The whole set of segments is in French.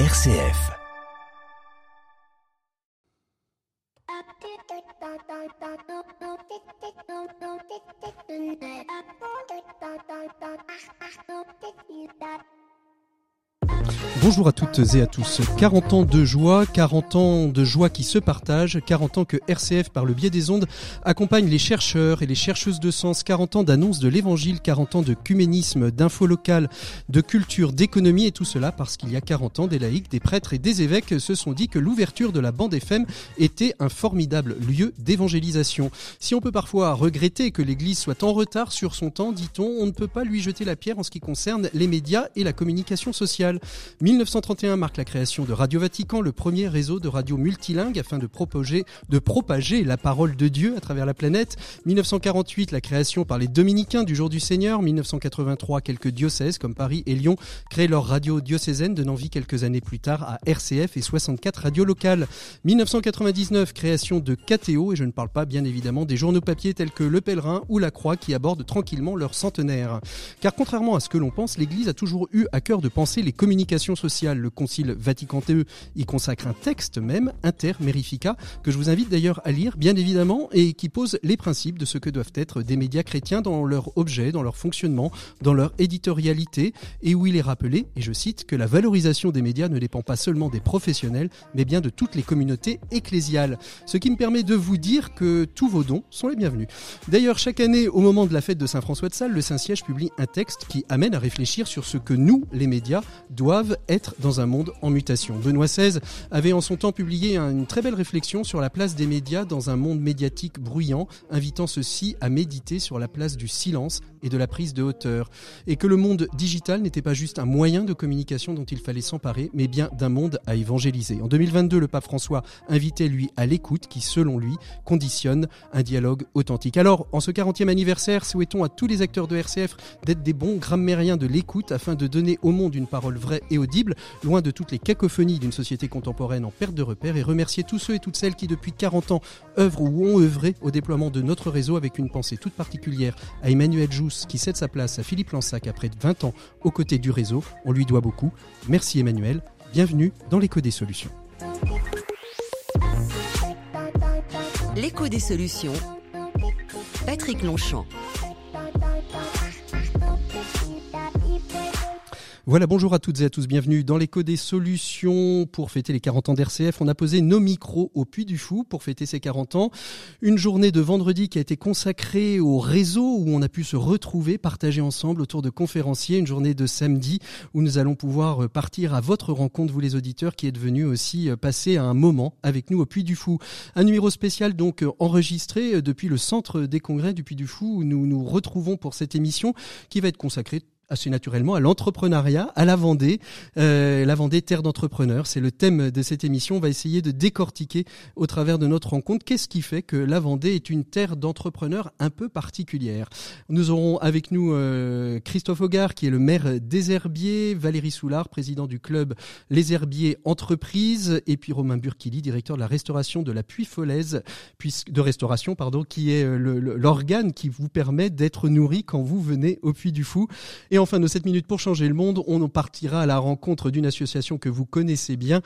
RCF. Bonjour à toutes et à tous. 40 ans de joie, 40 ans de joie qui se partagent, 40 ans que RCF, par le biais des ondes, accompagne les chercheurs et les chercheuses de sens, 40 ans d'annonce de l'évangile, 40 ans de cuménisme, d'info locale, de culture, d'économie, et tout cela parce qu'il y a 40 ans, des laïcs, des prêtres et des évêques se sont dit que l'ouverture de la bande FM était un formidable lieu d'évangélisation. Si on peut parfois regretter que l'Église soit en retard sur son temps, dit-on, on ne peut pas lui jeter la pierre en ce qui concerne les médias et la communication sociale. 1931 marque la création de Radio Vatican, le premier réseau de radio multilingue afin de propager la parole de Dieu à travers la planète. 1948, la création par les Dominicains du Jour du Seigneur. 1983, quelques diocèses comme Paris et Lyon créent leur radio diocésaine, donnant vie quelques années plus tard à RCF et 64 radios locales. 1999, création de KTO, et je ne parle pas bien évidemment des journaux papier tels que Le Pèlerin ou La Croix qui abordent tranquillement leur centenaire. Car contrairement à ce que l'on pense, l'Église a toujours eu à cœur de penser les communications sociale. Le Concile Vatican II y consacre un texte même, Inter Mirifica, que je vous invite d'ailleurs à lire, bien évidemment, et qui pose les principes de ce que doivent être des médias chrétiens dans leur objet, dans leur fonctionnement, dans leur éditorialité, et où il est rappelé, et je cite, que la valorisation des médias ne dépend pas seulement des professionnels, mais bien de toutes les communautés ecclésiales. Ce qui me permet de vous dire que tous vos dons sont les bienvenus. D'ailleurs, chaque année, au moment de la fête de Saint-François de Sales, le Saint-Siège publie un texte qui amène à réfléchir sur ce que nous, les médias, doivent être dans un monde en mutation. Benoît XVI avait en son temps publié une très belle réflexion sur la place des médias dans un monde médiatique bruyant, invitant ceux-ci à méditer sur la place du silence et de la prise de hauteur. Et que le monde digital n'était pas juste un moyen de communication dont il fallait s'emparer, mais bien d'un monde à évangéliser. En 2022, le pape François invitait lui à l'écoute qui, selon lui, conditionne un dialogue authentique. Alors, en ce 40e anniversaire, souhaitons à tous les acteurs de RCF d'être des bons grammairiens de l'écoute afin de donner au monde une parole vraie et audible, loin de toutes les cacophonies d'une société contemporaine en perte de repères, et remercier tous ceux et toutes celles qui depuis 40 ans œuvrent ou ont œuvré au déploiement de notre réseau, avec une pensée toute particulière à Emmanuel Jousse qui cède sa place à Philippe Lansac après 20 ans aux côtés du réseau. On lui doit beaucoup. Merci Emmanuel, bienvenue dans l'Écho des Solutions. L'Écho des Solutions, Patrick Longchamp. Voilà, bonjour à toutes et à tous, bienvenue dans l'Écho des Solutions. Pour fêter les 40 ans d'RCF, on a posé nos micros au Puy du Fou pour fêter ces 40 ans. Une journée de vendredi qui a été consacrée au réseau, où on a pu se retrouver, partager ensemble autour de conférenciers. Une journée de samedi où nous allons pouvoir partir à votre rencontre, vous les auditeurs, qui êtes venus aussi passer un moment avec nous au Puy du Fou. Un numéro spécial donc enregistré depuis le centre des congrès du Puy du Fou, où nous nous retrouvons pour cette émission qui va être consacrée assez naturellement à l'entrepreneuriat, à la Vendée terre d'entrepreneurs. C'est le thème de cette émission. On va essayer de décortiquer au travers de notre rencontre qu'est-ce qui fait que la Vendée est une terre d'entrepreneurs un peu particulière. Nous aurons avec nous Christophe Hogard, qui est le maire des Herbiers, Valérie Soulard, président du club Les Herbiers Entreprises, et puis Romain Burkili, directeur de la restauration de la Puy-Folaise, qui est l'organe qui vous permet d'être nourri quand vous venez au Puy du Fou. Et enfin, nos 7 minutes pour changer le monde, on partira à la rencontre d'une association que vous connaissez bien,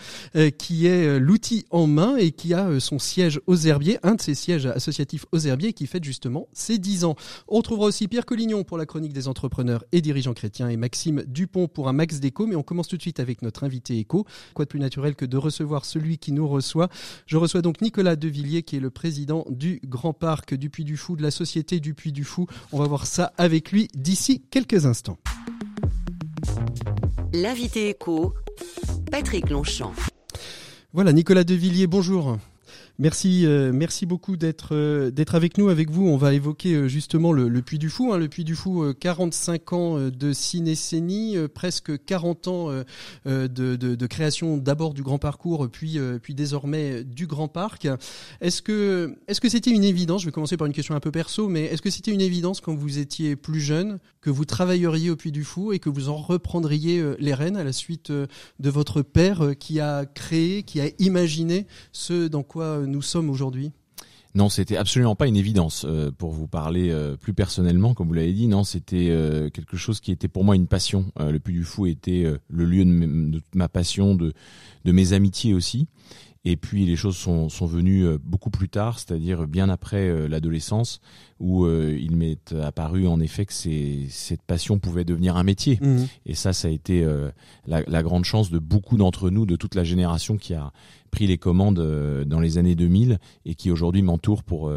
qui est l'Outil en Main et qui a son siège aux Herbiers, un de ses sièges associatifs aux Herbiers, qui fête justement ses 10 ans. On retrouvera aussi Pierre Collignon pour la chronique des entrepreneurs et dirigeants chrétiens, et Maxime Dupont pour un Max d'Écho. Mais on commence tout de suite avec notre invité Écho. Quoi de plus naturel que de recevoir celui qui nous reçoit? Je reçois donc Nicolas Devilliers, qui est le président du Grand Parc du Puy du Fou, de la Société du Puy du Fou. On va voir ça avec lui d'ici quelques instants. L'invité Écho, Patrick Longchamp. Voilà, Nicolas Devilliers, bonjour. Merci beaucoup d'être avec nous. Avec vous, on va évoquer justement le Puy du Fou. Le Puy du Fou, 45 ans de synécénie, presque 40 ans de création d'abord du Grand Parcours, puis désormais du Grand Parc. Est-ce que c'était une évidence? Je vais commencer par une question un peu perso, mais est-ce que c'était une évidence quand vous étiez plus jeune que vous travailleriez au Puy du Fou et que vous en reprendriez les rênes à la suite de votre père qui a créé, qui a imaginé ce dans quoi nous sommes aujourd'hui? Non, c'était absolument pas une évidence. Pour vous parler plus personnellement, comme vous l'avez dit, non, c'était quelque chose qui était pour moi une passion. Le Puy du Fou était le lieu de ma passion, de mes amitiés aussi. Et puis les choses sont venues beaucoup plus tard, c'est-à-dire bien après l'adolescence, où il m'est apparu en effet que cette passion pouvait devenir un métier. Mmh. Et ça a été la grande chance de beaucoup d'entre nous, de toute la génération qui a pris les commandes dans les années 2000 et qui aujourd'hui m'entoure pour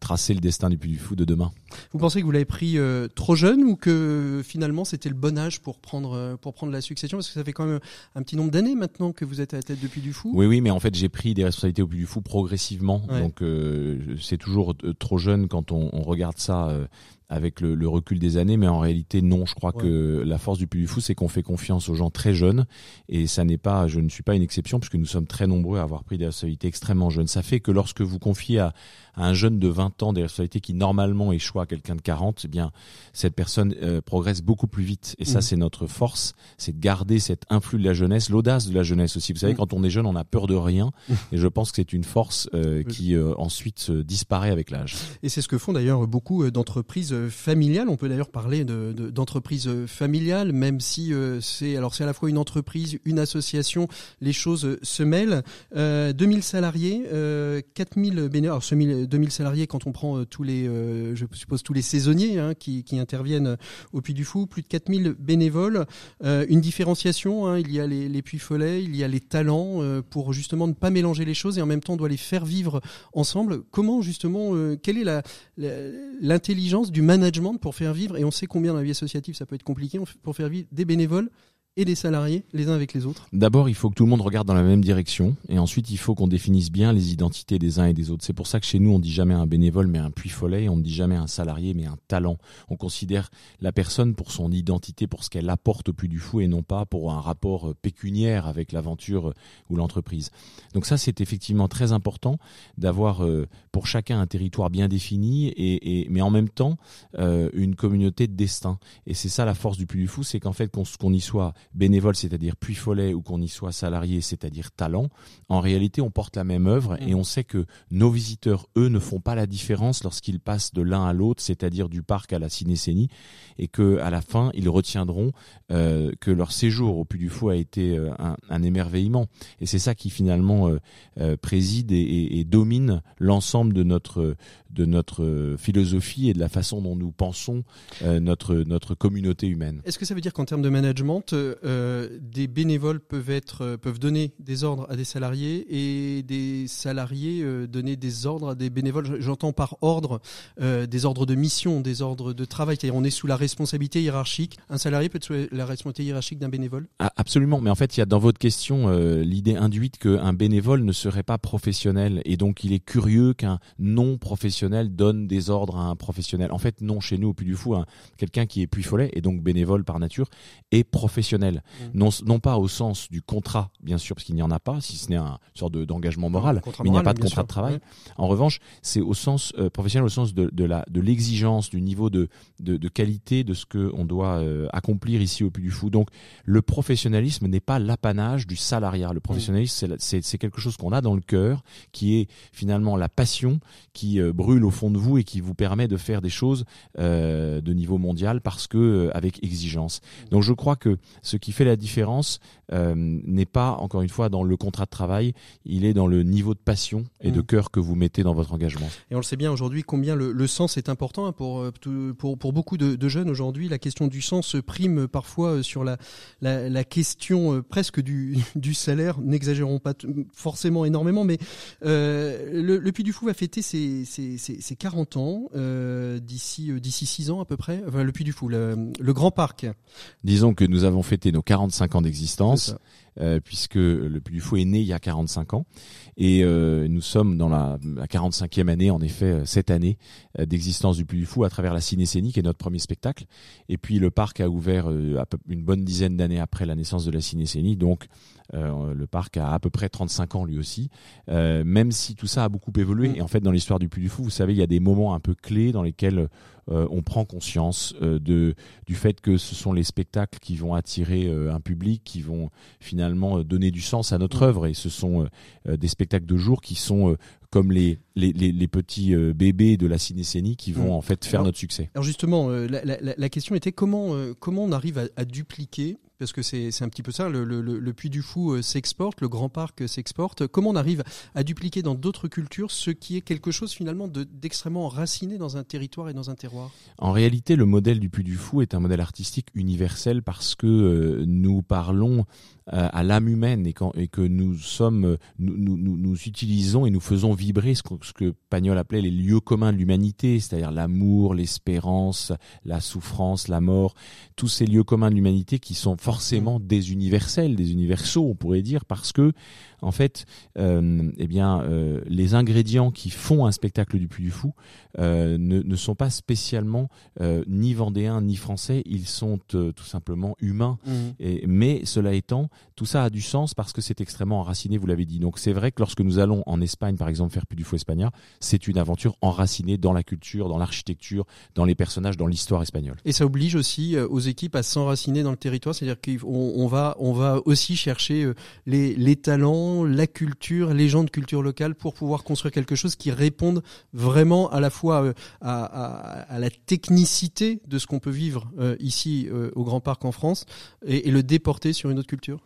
tracer le destin du Puy du Fou de demain. Vous pensez que vous l'avez pris trop jeune ou que finalement c'était le bon âge pour prendre la succession, parce que ça fait quand même un petit nombre d'années maintenant que vous êtes à la tête du Puy du Fou? Oui, mais en fait j'ai pris des responsabilités au Puy du Fou progressivement, ouais. Donc c'est toujours trop jeune quand on regarde ça avec le recul des années, mais en réalité non, je crois que la force du Puy du Fou, c'est qu'on fait confiance aux gens très jeunes, et je ne suis pas une exception puisque nous sommes très nombreux à avoir pris des responsabilités extrêmement jeunes. Ça fait que lorsque vous confiez à un jeune de 20 ans des responsabilités qui normalement échouent à quelqu'un de 40, eh bien cette personne progresse beaucoup plus vite, et ça c'est notre force, c'est de garder cet influx de la jeunesse, l'audace de la jeunesse aussi. Vous savez, quand on est jeune, on a peur de rien, et je pense que c'est une force qui ensuite disparaît avec l'âge. Et c'est ce que font d'ailleurs beaucoup d'entreprises familiale. On peut d'ailleurs parler d'entreprise familiale, même si c'est à la fois une entreprise, une association, les choses se mêlent. 2000 salariés, 4000 bénévoles, 2000 salariés quand on prend tous les saisonniers qui interviennent au Puy du Fou, plus de 4000 bénévoles, une différenciation, il y a les Puy Follets, il y a les talents, pour justement ne pas mélanger les choses et en même temps on doit les faire vivre ensemble. Comment justement, quelle est l'intelligence du management pour faire vivre, et on sait combien dans la vie associative ça peut être compliqué, pour faire vivre des bénévoles et des salariés les uns avec les autres? D'abord, il faut que tout le monde regarde dans la même direction, et ensuite il faut qu'on définisse bien les identités des uns et des autres. C'est pour ça que chez nous on ne dit jamais un bénévole mais un Puy Follet, on ne dit jamais un salarié mais un talent. On considère la personne pour son identité, pour ce qu'elle apporte au Puy du Fou, et non pas pour un rapport pécuniaire avec l'aventure ou l'entreprise. Donc ça, c'est effectivement très important d'avoir pour chacun un territoire bien défini, mais en même temps une communauté de destin. Et c'est ça la force du Puy du Fou, c'est qu'en fait qu'on y soit bénévole, c'est-à-dire Puy Follet, ou qu'on y soit salarié, c'est-à-dire talent, en réalité on porte la même œuvre, et on sait que nos visiteurs, eux, ne font pas la différence lorsqu'ils passent de l'un à l'autre, c'est-à-dire du parc à la cinécénie, et qu'à la fin ils retiendront que leur séjour au Puy du Fou a été un émerveillement, et c'est ça qui finalement préside et domine l'ensemble de notre philosophie et de la façon dont nous pensons notre communauté humaine. Est-ce que ça veut dire qu'en termes de management, des bénévoles peuvent donner des ordres à des salariés, et des salariés donner des ordres à des bénévoles? J'entends par ordre des ordres de mission, des ordres de travail. C'est-à-dire, on est sous la responsabilité hiérarchique. Un salarié peut être sous la responsabilité hiérarchique d'un bénévole? Ah, absolument. Mais en fait, il y a dans votre question l'idée induite qu'un bénévole ne serait pas professionnel, et donc il est curieux qu'un non-professionnel donne des ordres à un professionnel. En fait, non, chez nous, au Puy du Fou, quelqu'un qui est Puy Follet, et donc bénévole par nature, est professionnel. Non pas au sens du contrat, bien sûr, parce qu'il n'y en a pas, si ce n'est une sorte d'engagement moral, mais il n'y a pas de contrat de travail. Oui. En revanche, c'est au sens professionnel, au sens de l'exigence, du niveau de qualité de ce qu'on doit accomplir ici au Puy du Fou. Donc, le professionnalisme n'est pas l'apanage du salariat. Le professionnalisme, c'est quelque chose qu'on a dans le cœur, qui est finalement la passion qui brûle au fond de vous et qui vous permet de faire des choses de niveau mondial, parce que avec exigence. Donc, je crois que ce qui fait la différence n'est pas, encore une fois, dans le contrat de travail, il est dans le niveau de passion et de cœur que vous mettez dans votre engagement. Et on le sait bien aujourd'hui combien le sens est important pour beaucoup de jeunes aujourd'hui. La question du sens prime parfois sur la question presque du salaire. N'exagérons pas forcément énormément, mais le Puy du Fou va fêter ses 40 ans d'ici 6 ans à peu près. Enfin, le Puy du Fou, le Grand Parc. Disons que nous avons fêté nos 45 ans d'existence, puisque le Puy du Fou est né il y a 45 ans, et nous sommes dans la 45e année, en effet, cette année d'existence du Puy du Fou, à travers la cinécénie, qui est notre premier spectacle. Et puis le parc a ouvert une bonne dizaine d'années après la naissance de la cinécénie, donc le parc a à peu près 35 ans lui aussi, même si tout ça a beaucoup évolué. Et en fait, dans l'histoire du Puy du Fou, vous savez, il y a des moments un peu clés dans lesquels on prend conscience du fait que ce sont les spectacles qui vont attirer un public, qui vont finalement finalement donner du sens à notre œuvre. Et ce sont des spectacles de jour qui sont comme les petits bébés de la cinéphilie qui vont en fait faire notre succès. Alors justement, la question était comment on arrive à dupliquer, parce que c'est un petit peu ça, le Puy du Fou s'exporte, le Grand Parc s'exporte. Comment on arrive à dupliquer dans d'autres cultures ce qui est quelque chose finalement d'extrêmement enraciné dans un territoire et dans un terroir ? En réalité, le modèle du Puy du Fou est un modèle artistique universel parce que nous parlons à l'âme humaine et que nous utilisons et nous faisons vibrer ce que Pagnol appelait les lieux communs de l'humanité, c'est-à-dire l'amour, l'espérance, la souffrance, la mort, tous ces lieux communs de l'humanité qui sont forcément des universels, des universaux, on pourrait dire, parce que en fait, les ingrédients qui font un spectacle du Puy du Fou ne sont pas spécialement ni vendéens ni français, ils sont tout simplement humains. Mais cela étant, tout ça a du sens parce que c'est extrêmement enraciné, vous l'avez dit. Donc c'est vrai que lorsque nous allons en Espagne, par exemple, faire Puy du Fou Espagnard, c'est une aventure enracinée dans la culture, dans l'architecture, dans les personnages, dans l'histoire espagnole. Et ça oblige aussi aux équipes à s'enraciner dans le territoire, c'est-à-dire qu'on va aussi chercher les talents, la culture, les gens de culture locale pour pouvoir construire quelque chose qui réponde vraiment à la fois à la technicité de ce qu'on peut vivre ici au Grand Parc en France et le déporter sur une autre culture.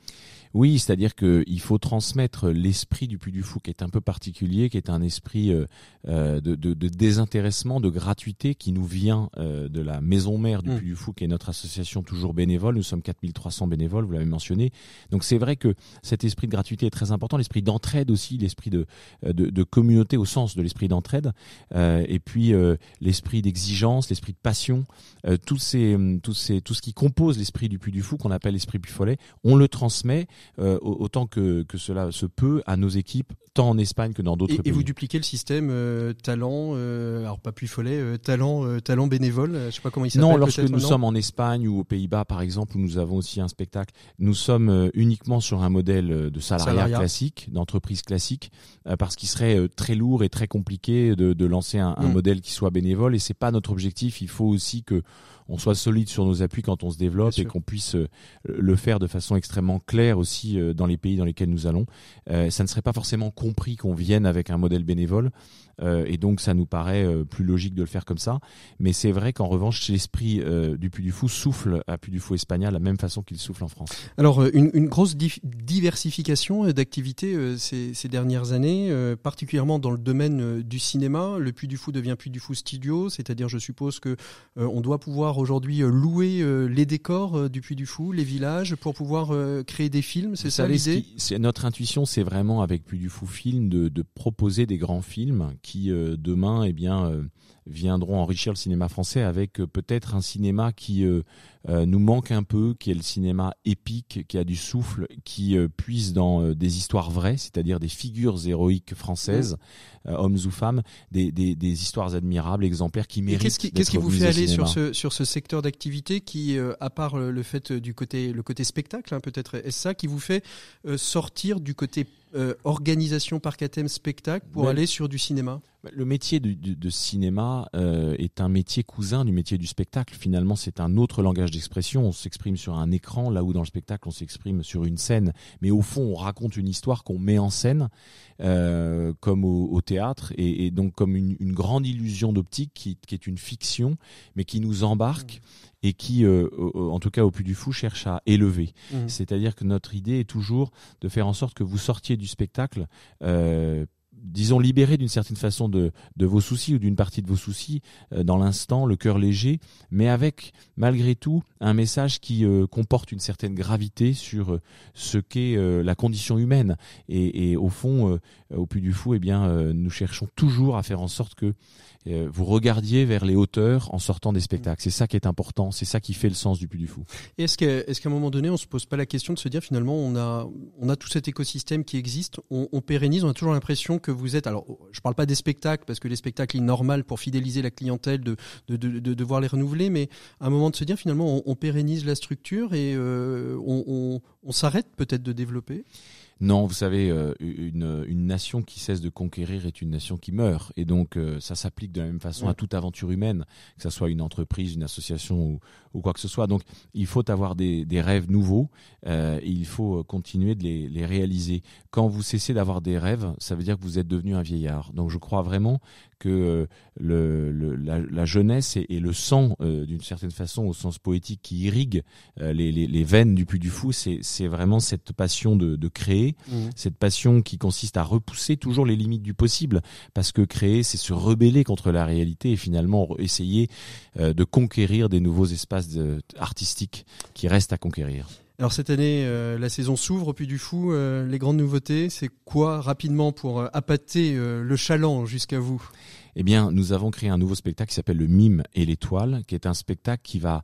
Oui, c'est-à-dire qu'il faut transmettre l'esprit du Puy du Fou qui est un peu particulier, qui est un esprit de désintéressement, de gratuité qui nous vient de la maison mère du Puy du Fou qui est notre association toujours bénévole. Nous sommes 4300 bénévoles, vous l'avez mentionné. Donc c'est vrai que cet esprit de gratuité est très important, l'esprit d'entraide aussi, l'esprit de communauté au sens de l'esprit d'entraide et puis l'esprit d'exigence, l'esprit de passion, tout ce qui compose l'esprit du Puy du Fou qu'on appelle l'esprit Puy-Follet, on le transmet autant que cela se peut à nos équipes, tant en Espagne que dans d'autres pays. Et vous dupliquez le système talent, alors pas Puy-Follet, talent bénévole, je ne sais pas comment il s'appelle. Non, lorsque nous sommes en Espagne ou aux Pays-Bas par exemple, où nous avons aussi un spectacle, nous sommes uniquement sur un modèle de salariat classique, d'entreprise classique, parce qu'il serait très lourd et très compliqué de lancer un modèle qui soit bénévole, et ce n'est pas notre objectif. Il faut aussi qu'on soit solide sur nos appuis quand on se développe et qu'on puisse le faire de façon extrêmement claire aussi dans les pays dans lesquels nous allons. Ça ne serait pas forcément compris qu'on vienne avec un modèle bénévole et donc ça nous paraît plus logique de le faire comme ça. Mais c'est vrai qu'en revanche, l'esprit du Puy du Fou souffle à Puy du Fou Espagnard de la même façon qu'il souffle en France. Alors une grosse diversification d'activités ces dernières années, particulièrement dans le domaine du cinéma. Le Puy du Fou devient Puy du Fou Studio, c'est-à-dire je suppose qu'on doit pouvoir aujourd'hui louer les décors du Puy du Fou, les villages, pour pouvoir créer des films, c'est ça l'idée ? Notre intuition, c'est vraiment avec Puy du Fou Film de proposer des grands films qui demain viendront enrichir le cinéma français avec peut-être un cinéma qui nous manque un peu, qui est le cinéma épique, qui a du souffle, qui puise dans des histoires vraies, c'est-à-dire des figures héroïques françaises, hommes ou femmes, des histoires admirables, exemplaires, qui méritent. Qu'est-ce qui vous fait aller sur ce secteur d'activité qui, à part le fait du côté spectacle, hein, peut-être, est-ce ça qui vous fait sortir du côté organisation parc à thème spectacle pour aller sur du cinéma ? Le métier de cinéma est un métier cousin du métier du spectacle. Finalement, c'est un autre langage d'expression. On s'exprime sur un écran, là où dans le spectacle, on s'exprime sur une scène. Mais au fond, on raconte une histoire qu'on met en scène, comme au théâtre, et donc comme une grande illusion d'optique qui est une fiction, mais qui nous embarque et qui, en tout cas au Puy du Fou, cherche à élever. C'est-à-dire que notre idée est toujours de faire en sorte que vous sortiez du spectacle disons libéré d'une certaine façon de vos soucis ou d'une partie de vos soucis dans l'instant, le cœur léger, mais avec malgré tout un message qui comporte une certaine gravité sur ce qu'est la condition humaine et au fond au Puy du Fou, nous cherchons toujours à faire en sorte que vous regardiez vers les hauteurs en sortant des spectacles. C'est ça qui est important, c'est ça qui fait le sens du Puy du Fou. Et est-ce qu'à un moment donné on ne se pose pas la question de se dire finalement on a tout cet écosystème qui existe, on pérennise, on a toujours l'impression que vous êtes, alors je ne parle pas des spectacles parce que les spectacles, il est normal pour fidéliser la clientèle de devoir les renouveler, mais à un moment de se dire finalement on pérennise la structure et on s'arrête peut-être de développer. Non, vous savez, une nation qui cesse de conquérir est une nation qui meurt. Et donc, ça s'applique de la même façon à toute aventure humaine, que ça soit une entreprise, une association ou quoi que ce soit. Donc, il faut avoir des rêves nouveaux et il faut continuer de les réaliser. Quand vous cessez d'avoir des rêves, ça veut dire que vous êtes devenu un vieillard. Donc, je crois vraiment que la jeunesse et le sang, d'une certaine façon, au sens poétique, qui irrigue les veines du Puy du Fou, c'est vraiment cette passion de créer, cette passion qui consiste à repousser toujours les limites du possible, parce que créer, c'est se rebeller contre la réalité et finalement essayer de conquérir des nouveaux espaces artistiques qui restent à conquérir. Alors cette année, la saison s'ouvre au Puy du Fou. Les grandes nouveautés, c'est quoi rapidement pour appâter le chaland jusqu'à vous ? Eh bien, nous avons créé un nouveau spectacle qui s'appelle Le Mime et l'Étoile, qui est un spectacle qui va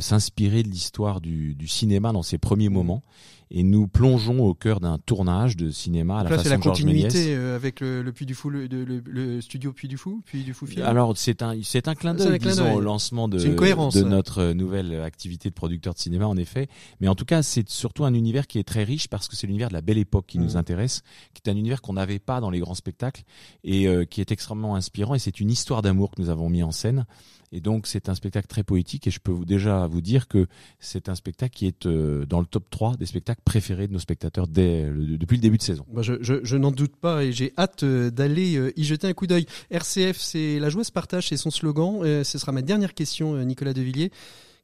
s'inspirer de l'histoire du cinéma dans ses premiers moments. Et nous plongeons au cœur d'un tournage de cinéma à la façon de Georges Méliès. C'est la continuité avec le Puy du Fou, le studio Puy du Fou Film. Alors c'est un clin d'œil, disons, au lancement de notre nouvelle activité de producteur de cinéma, en effet. Mais en tout cas, c'est surtout un univers qui est très riche parce que c'est l'univers de la Belle Époque qui nous intéresse, qui est un univers qu'on n'avait pas dans les grands spectacles et qui est extrêmement inspirant. Et c'est une histoire d'amour que nous avons mis en scène. Et donc, c'est un spectacle très poétique et je peux déjà vous dire que c'est un spectacle qui est dans le top 3 des spectacles préférés de nos spectateurs depuis le début de saison. Bah je n'en doute pas et j'ai hâte d'aller y jeter un coup d'œil. RCF, c'est la joie se partage, c'est son slogan. Ce sera ma dernière question, Nicolas Devilliers.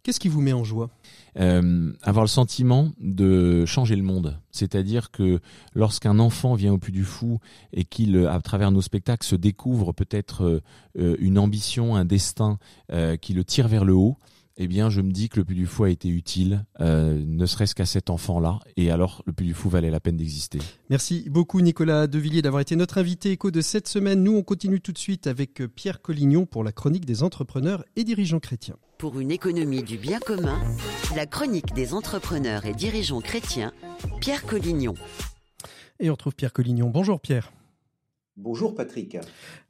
Qu'est-ce qui vous met en joie ? Avoir le sentiment de changer le monde. C'est-à-dire que lorsqu'un enfant vient au Puy du Fou et qu'il, à travers nos spectacles, se découvre peut-être une ambition, un destin qui le tire vers le haut, eh bien, je me dis que le Puy du Fou a été utile, ne serait-ce qu'à cet enfant-là. Et alors, le Puy du Fou valait la peine d'exister. Merci beaucoup, Nicolas Devilliers, d'avoir été notre invité écho de cette semaine. Nous, on continue tout de suite avec Pierre Collignon pour la chronique des entrepreneurs et dirigeants chrétiens. Pour une économie du bien commun, la chronique des entrepreneurs et dirigeants chrétiens, Pierre Collignon. Et on retrouve Pierre Collignon. Bonjour Pierre. Bonjour Patrick.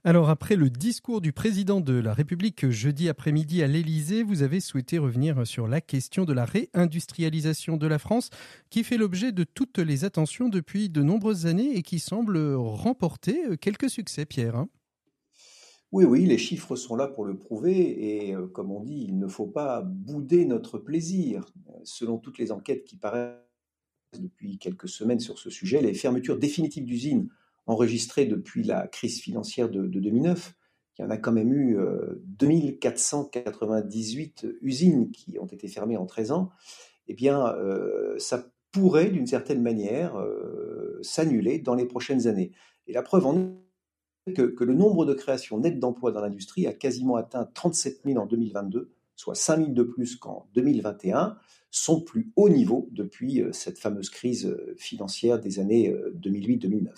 Alors après le discours du président de la République jeudi après-midi à l'Élysée, vous avez souhaité revenir sur la question de la réindustrialisation de la France qui fait l'objet de toutes les attentions depuis de nombreuses années et qui semble remporter quelques succès, Pierre. Oui, les chiffres sont là pour le prouver et comme on dit, il ne faut pas bouder notre plaisir. Selon toutes les enquêtes qui paraissent depuis quelques semaines sur ce sujet, les fermetures définitives d'usines enregistrées depuis la crise financière de 2009, il y en a quand même eu 2498 usines qui ont été fermées en 13 ans, eh bien, ça pourrait d'une certaine manière s'annuler dans les prochaines années. Et la preuve en est que le nombre de créations nettes d'emplois dans l'industrie a quasiment atteint 37 000 en 2022, soit 5 000 de plus qu'en 2021, son plus haut niveau depuis cette fameuse crise financière des années 2008-2009.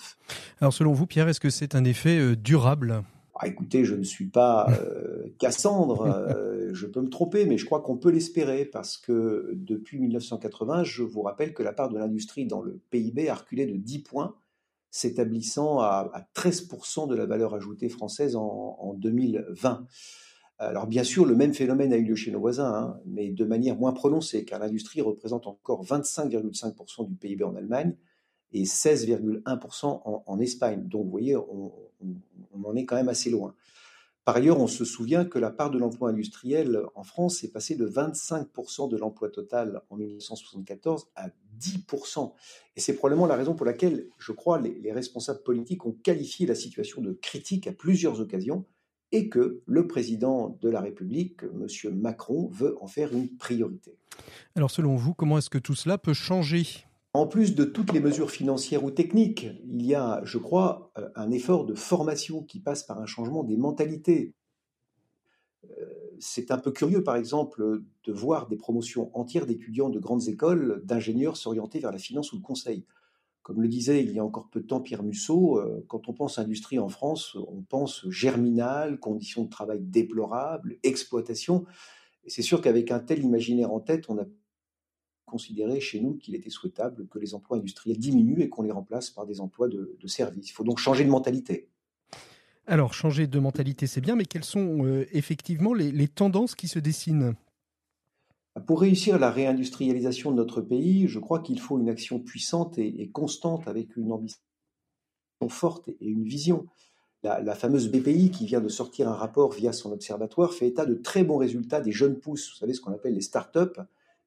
Alors selon vous, Pierre, est-ce que c'est un effet durable ? Écoutez, je ne suis pas Cassandre, je peux me tromper, mais je crois qu'on peut l'espérer parce que depuis 1980, je vous rappelle que la part de l'industrie dans le PIB a reculé de 10 points, s'établissant à 13% de la valeur ajoutée française en 2020. Alors bien sûr, le même phénomène a eu lieu chez nos voisins, mais de manière moins prononcée, car l'industrie représente encore 25,5% du PIB en Allemagne et 16,1% en Espagne. Donc vous voyez, on en est quand même assez loin. Par ailleurs, on se souvient que la part de l'emploi industriel en France est passée de 25% de l'emploi total en 1974 à 10%. Et c'est probablement la raison pour laquelle, je crois, les responsables politiques ont qualifié la situation de critique à plusieurs occasions et que le président de la République, M. Macron, veut en faire une priorité. Alors selon vous, comment est-ce que tout cela peut changer ? En plus de toutes les mesures financières ou techniques, il y a, je crois, un effort de formation qui passe par un changement des mentalités. C'est un peu curieux, par exemple, de voir des promotions entières d'étudiants de grandes écoles, d'ingénieurs s'orienter vers la finance ou le conseil. Comme le disait il y a encore peu de temps Pierre Musso, quand on pense industrie en France, on pense germinal, conditions de travail déplorables, exploitation. Et c'est sûr qu'avec un tel imaginaire en tête, on a considérer chez nous qu'il était souhaitable que les emplois industriels diminuent et qu'on les remplace par des emplois de service. Il faut donc changer de mentalité. Alors, changer de mentalité, c'est bien, mais quelles sont effectivement les tendances qui se dessinent ? Pour réussir la réindustrialisation de notre pays, je crois qu'il faut une action puissante et constante avec une ambition forte et une vision. La fameuse BPI qui vient de sortir un rapport via son observatoire fait état de très bons résultats des jeunes pousses, vous savez ce qu'on appelle les start-up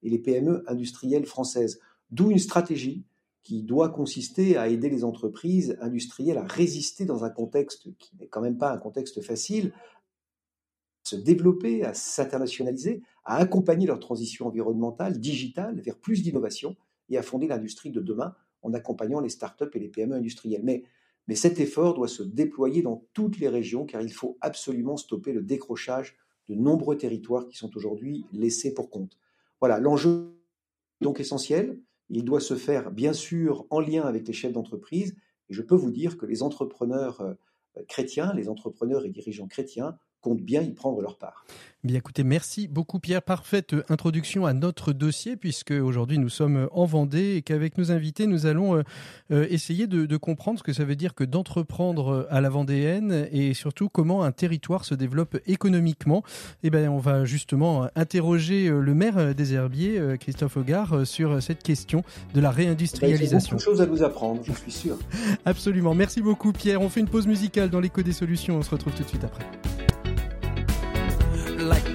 et les PME industrielles françaises, d'où une stratégie qui doit consister à aider les entreprises industrielles à résister dans un contexte qui n'est quand même pas un contexte facile, à se développer, à s'internationaliser, à accompagner leur transition environnementale, digitale, vers plus d'innovation et à fonder l'industrie de demain en accompagnant les start-up et les PME industrielles. Mais cet effort doit se déployer dans toutes les régions car il faut absolument stopper le décrochage de nombreux territoires qui sont aujourd'hui laissés pour compte. Voilà, l'enjeu est donc essentiel. Il doit se faire, bien sûr, en lien avec les chefs d'entreprise. Et je peux vous dire que les entrepreneurs chrétiens, les entrepreneurs et dirigeants chrétiens comptent bien y prendre leur part. Bien, écoutez, merci beaucoup Pierre. Parfaite introduction à notre dossier puisque aujourd'hui nous sommes en Vendée et qu'avec nos invités nous allons essayer de comprendre ce que ça veut dire que d'entreprendre à la vendéenne et surtout comment un territoire se développe économiquement. Et bien, on va justement interroger le maire des Herbiers, Christophe Hogard, sur cette question de la réindustrialisation. J'ai beaucoup de choses à vous apprendre, je suis sûr. Absolument. Merci beaucoup Pierre. On fait une pause musicale dans l'écho des solutions. On se retrouve tout de suite après. Like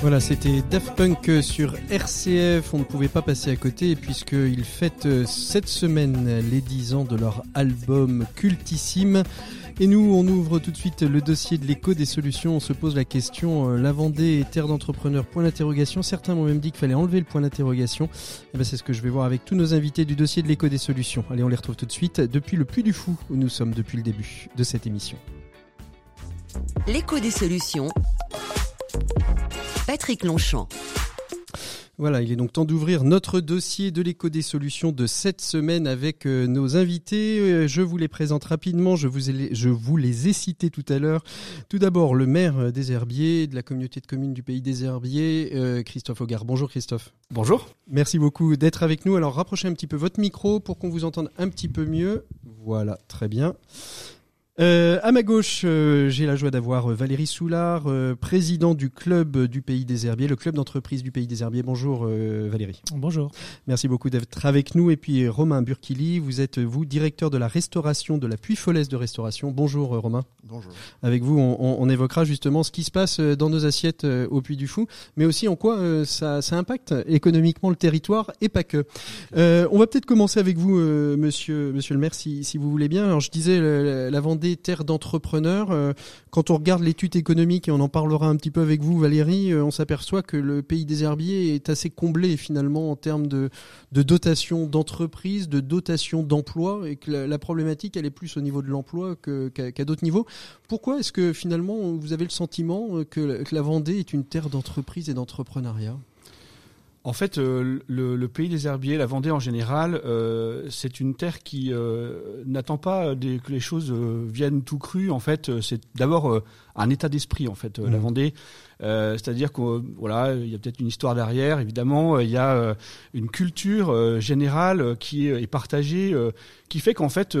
Voilà, c'était Daft Punk sur RCF, on ne pouvait pas passer à côté puisqu'ils fêtent cette semaine les 10 ans de leur album cultissime. Et nous, on ouvre tout de suite le dossier de l'écho des solutions. On se pose la question, la Vendée est terre d'entrepreneurs, point d'interrogation. Certains m'ont même dit qu'il fallait enlever le point d'interrogation. Et ben, c'est ce que je vais voir avec tous nos invités du dossier de l'écho des solutions. Allez, on les retrouve tout de suite depuis le Puy du Fou, où nous sommes depuis le début de cette émission. L'écho des solutions, Patrick Longchamp. Voilà, il est donc temps d'ouvrir notre dossier de l'écho des solutions de cette semaine avec nos invités. Je vous les présente rapidement, je vous les ai cités tout à l'heure. Tout d'abord, le maire des Herbiers, de la communauté de communes du Pays des Herbiers, Christophe Hogard. Bonjour Christophe. Bonjour. Merci beaucoup d'être avec nous. Alors rapprochez un petit peu votre micro pour qu'on vous entende un petit peu mieux. Voilà, très bien. À ma gauche, j'ai la joie d'avoir Valérie Soulard, président du club du Pays des Herbiers, le club d'entreprise du Pays des Herbiers. Bonjour Valérie. Bonjour. Merci beaucoup d'être avec nous. Et puis Romain Burkili, vous êtes directeur de la restauration de la Puy-Folaise de restauration. Bonjour Romain. Bonjour. Avec vous, on évoquera justement ce qui se passe dans nos assiettes au Puy du Fou, mais aussi en quoi ça impacte économiquement le territoire et pas que. On va peut-être commencer avec vous, monsieur le maire, si vous voulez bien. Alors je disais la Vendée terre d'entrepreneurs. Quand on regarde l'étude économique, et on en parlera un petit peu avec vous Valérie, on s'aperçoit que le Pays des Herbiers est assez comblé finalement en termes de dotation d'entreprise, de dotation d'emploi, et que la problématique elle est plus au niveau de l'emploi qu'à d'autres niveaux. Pourquoi est-ce que finalement vous avez le sentiment que la Vendée est une terre d'entreprise et d'entrepreneuriat ? En fait, le Pays des Herbiers, la Vendée en général, c'est une terre qui n'attend pas que les choses viennent tout cru. En fait, c'est d'abord un état d'esprit. En fait, la Vendée, c'est-à-dire que voilà, il y a peut-être une histoire derrière. Évidemment, il y a une culture générale qui est partagée, qui fait qu'en fait,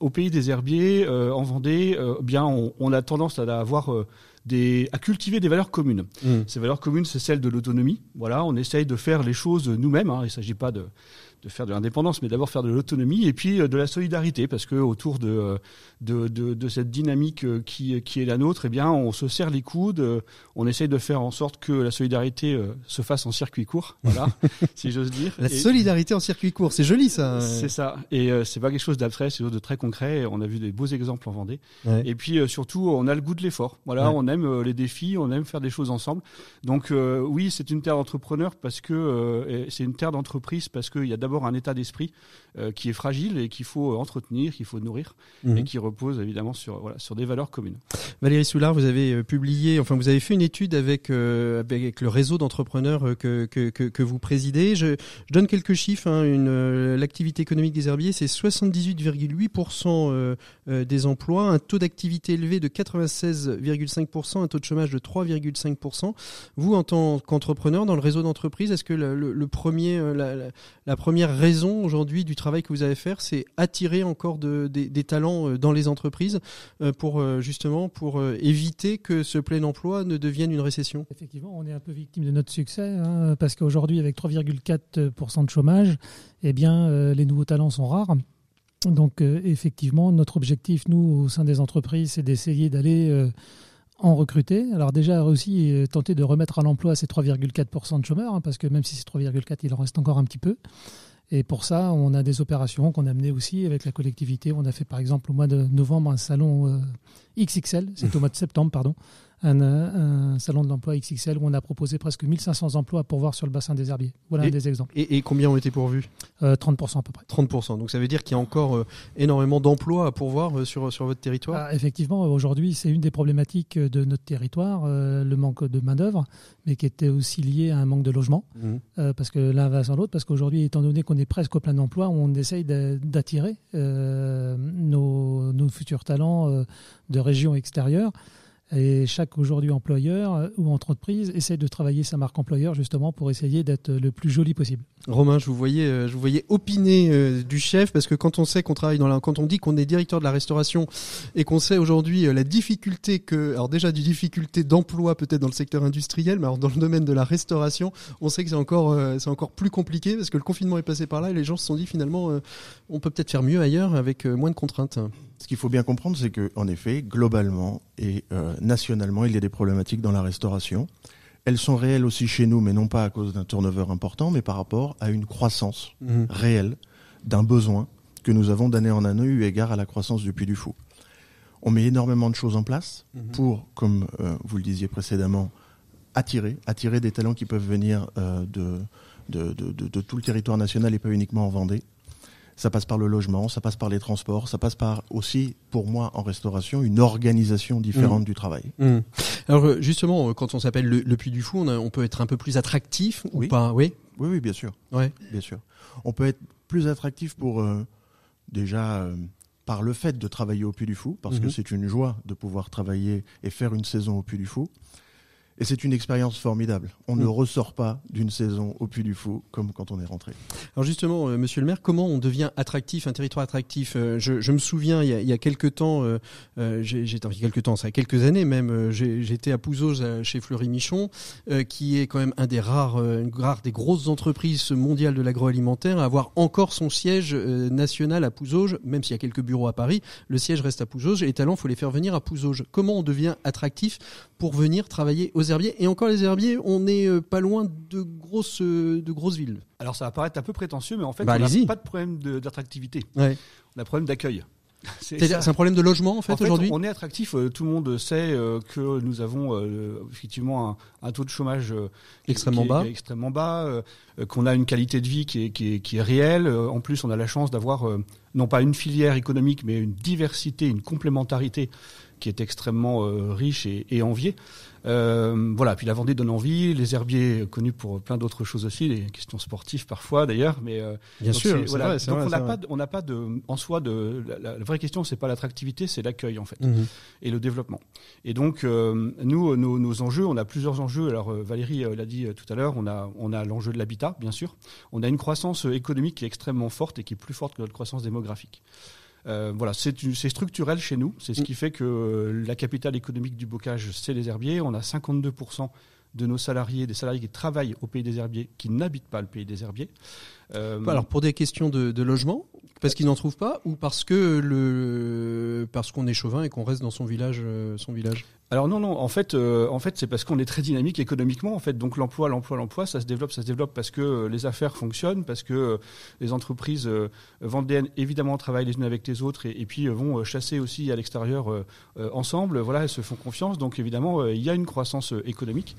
au Pays des Herbiers, en Vendée, bien, on a tendance à avoir à cultiver des valeurs communes. Ces valeurs communes, c'est celle de l'autonomie. Voilà, on essaye de faire les choses nous-mêmes. Il ne s'agit pas de faire de l'indépendance, mais d'abord faire de l'autonomie et puis de la solidarité, parce que autour de cette dynamique qui est la nôtre, eh bien, on se serre les coudes. On essaye de faire en sorte que la solidarité se fasse en circuit court. Voilà, si j'ose dire. Solidarité en circuit court, c'est joli ça. C'est ça. Et c'est pas quelque chose d'abstrait, c'est quelque chose de très concret. On a vu des beaux exemples en Vendée. Ouais. Et puis surtout, on a le goût de l'effort. Voilà, ouais. On aime les défis, on aime faire des choses ensemble. Donc oui, c'est une terre d'entrepreneurs parce que c'est une terre d'entreprise parce qu'il y a d'abord un état d'esprit qui est fragile et qu'il faut entretenir, qu'il faut nourrir et qui repose évidemment sur des valeurs communes. Valérie Soulard, vous avez fait une étude avec le réseau d'entrepreneurs que vous présidez. Je donne quelques chiffres. L'activité économique des Herbiers, c'est 78,8% des emplois, un taux d'activité élevé de 96,5%. Un taux de chômage de 3,5%. Vous, en tant qu'entrepreneur dans le réseau d'entreprise, est-ce que la première raison aujourd'hui du travail que vous avez à faire, c'est attirer encore des talents dans les entreprises pour éviter que ce plein emploi ne devienne une récession ? Effectivement, on est un peu victime de notre succès parce qu'aujourd'hui, avec 3,4% de chômage, les nouveaux talents sont rares. Donc, effectivement, notre objectif, nous, au sein des entreprises, c'est d'essayer d'aller en recruter. Alors déjà aussi tenter de remettre à l'emploi ces 3,4% de chômeurs, parce que même si c'est 3,4%, il en reste encore un petit peu. Et pour ça, on a des opérations qu'on a menées aussi avec la collectivité. On a fait par exemple au mois de novembre un salon XXL, c'est au mois de septembre, pardon, un salon de l'emploi XXL où on a proposé presque 1500 emplois pour voir sur le bassin des Herbiers. Voilà un des exemples. Et combien ont été pourvus ? 30% à peu près. 30%, donc ça veut dire qu'il y a encore énormément d'emplois à pourvoir sur votre territoire ? Effectivement, aujourd'hui, c'est une des problématiques de notre territoire, le manque de main-d'œuvre, mais qui était aussi lié à un manque de logement, parce que l'un va sans l'autre, parce qu'aujourd'hui, étant donné qu'on est presque au plein emploi, on essaye d'attirer nos futurs talents de régions extérieures. Et chaque aujourd'hui employeur ou entreprise essaie de travailler sa marque employeur justement pour essayer d'être le plus joli possible. Romain, je vous voyais opiner du chef, parce que quand on sait qu'on travaille quand on dit qu'on est directeur de la restauration et qu'on sait aujourd'hui la difficulté difficulté d'emploi peut-être dans le secteur industriel, mais alors dans le domaine de la restauration, on sait que c'est encore plus compliqué parce que le confinement est passé par là et les gens se sont dit finalement on peut peut-être faire mieux ailleurs avec moins de contraintes. Ce qu'il faut bien comprendre, c'est qu'en effet, globalement et nationalement, il y a des problématiques dans la restauration. elles sont réelles aussi chez nous, mais non pas à cause d'un turnover important, mais par rapport à une croissance réelle d'un besoin que nous avons d'année en année eu égard à la croissance du Puy du Fou. On met énormément de choses en place pour, comme vous le disiez précédemment, attirer des talents qui peuvent venir de tout le territoire national et pas uniquement en Vendée. Ça passe par le logement, ça passe par les transports, ça passe par aussi, pour moi, en restauration, une organisation différente du travail. Alors justement, quand on s'appelle le Puy du Fou, on peut être un peu plus attractif ou pas? Oui, bien sûr. Ouais. Bien sûr. On peut être plus attractif pour par le fait de travailler au Puy du Fou, parce que c'est une joie de pouvoir travailler et faire une saison au Puy du Fou. Et c'est une expérience formidable. On ne ressort pas d'une saison au Puy du Fou comme quand on est rentré. Alors justement, monsieur le maire, comment on devient attractif, un territoire attractif? Je me souviens, il y a quelques temps, ça a quelques années même, j'étais à Pouzauges chez Fleury Michon, qui est quand même un des rares des grosses entreprises mondiales de l'agroalimentaire à avoir encore son siège national à Pouzauges, même s'il y a quelques bureaux à Paris, le siège reste à Pouzauges et les talents, il faut les faire venir à Pouzauges. Comment on devient attractif pour venir travailler aux herbiers? Et encore les herbiers, on n'est pas loin de grosses villes. Alors ça va paraître un peu prétentieux, mais en fait, on n'a pas de problème d'attractivité. Ouais. On a un problème d'accueil. C'est un problème de logement en fait aujourd'hui. On est attractif, tout le monde sait que nous avons effectivement un taux de chômage extrêmement bas, qu'on a une qualité de vie qui est réelle. En plus, on a la chance d'avoir non pas une filière économique, mais une diversité, une complémentarité qui est extrêmement riche et enviée. Puis la Vendée donne envie, les herbiers connus pour plein d'autres choses aussi, les questions sportives parfois d'ailleurs, mais bien sûr. On n'a pas de, en soi, de la vraie question, c'est pas l'attractivité, c'est l'accueil en fait et le développement. Et donc nous, nos enjeux, on a plusieurs enjeux. Alors Valérie l'a dit tout à l'heure, on a l'enjeu de l'habitat bien sûr. On a une croissance économique qui est extrêmement forte et qui est plus forte que notre croissance démographique. C'est structurel chez nous. C'est ce qui fait que la capitale économique du bocage, c'est les herbiers. On a 52% de nos salariés, des salariés qui travaillent au Pays des Herbiers, qui n'habitent pas le Pays des Herbiers. Alors pour des questions de logement, parce qu'ils n'en trouvent pas, ou parce qu'on est chauvin et qu'on reste dans son village. Alors non. En fait, c'est parce qu'on est très dynamique économiquement. En fait, donc l'emploi, ça se développe parce que les affaires fonctionnent, parce que les entreprises vendéennes évidemment travaillent les unes avec les autres et puis vont chasser aussi à l'extérieur ensemble. Voilà, elles se font confiance. Donc évidemment, il y a une croissance économique,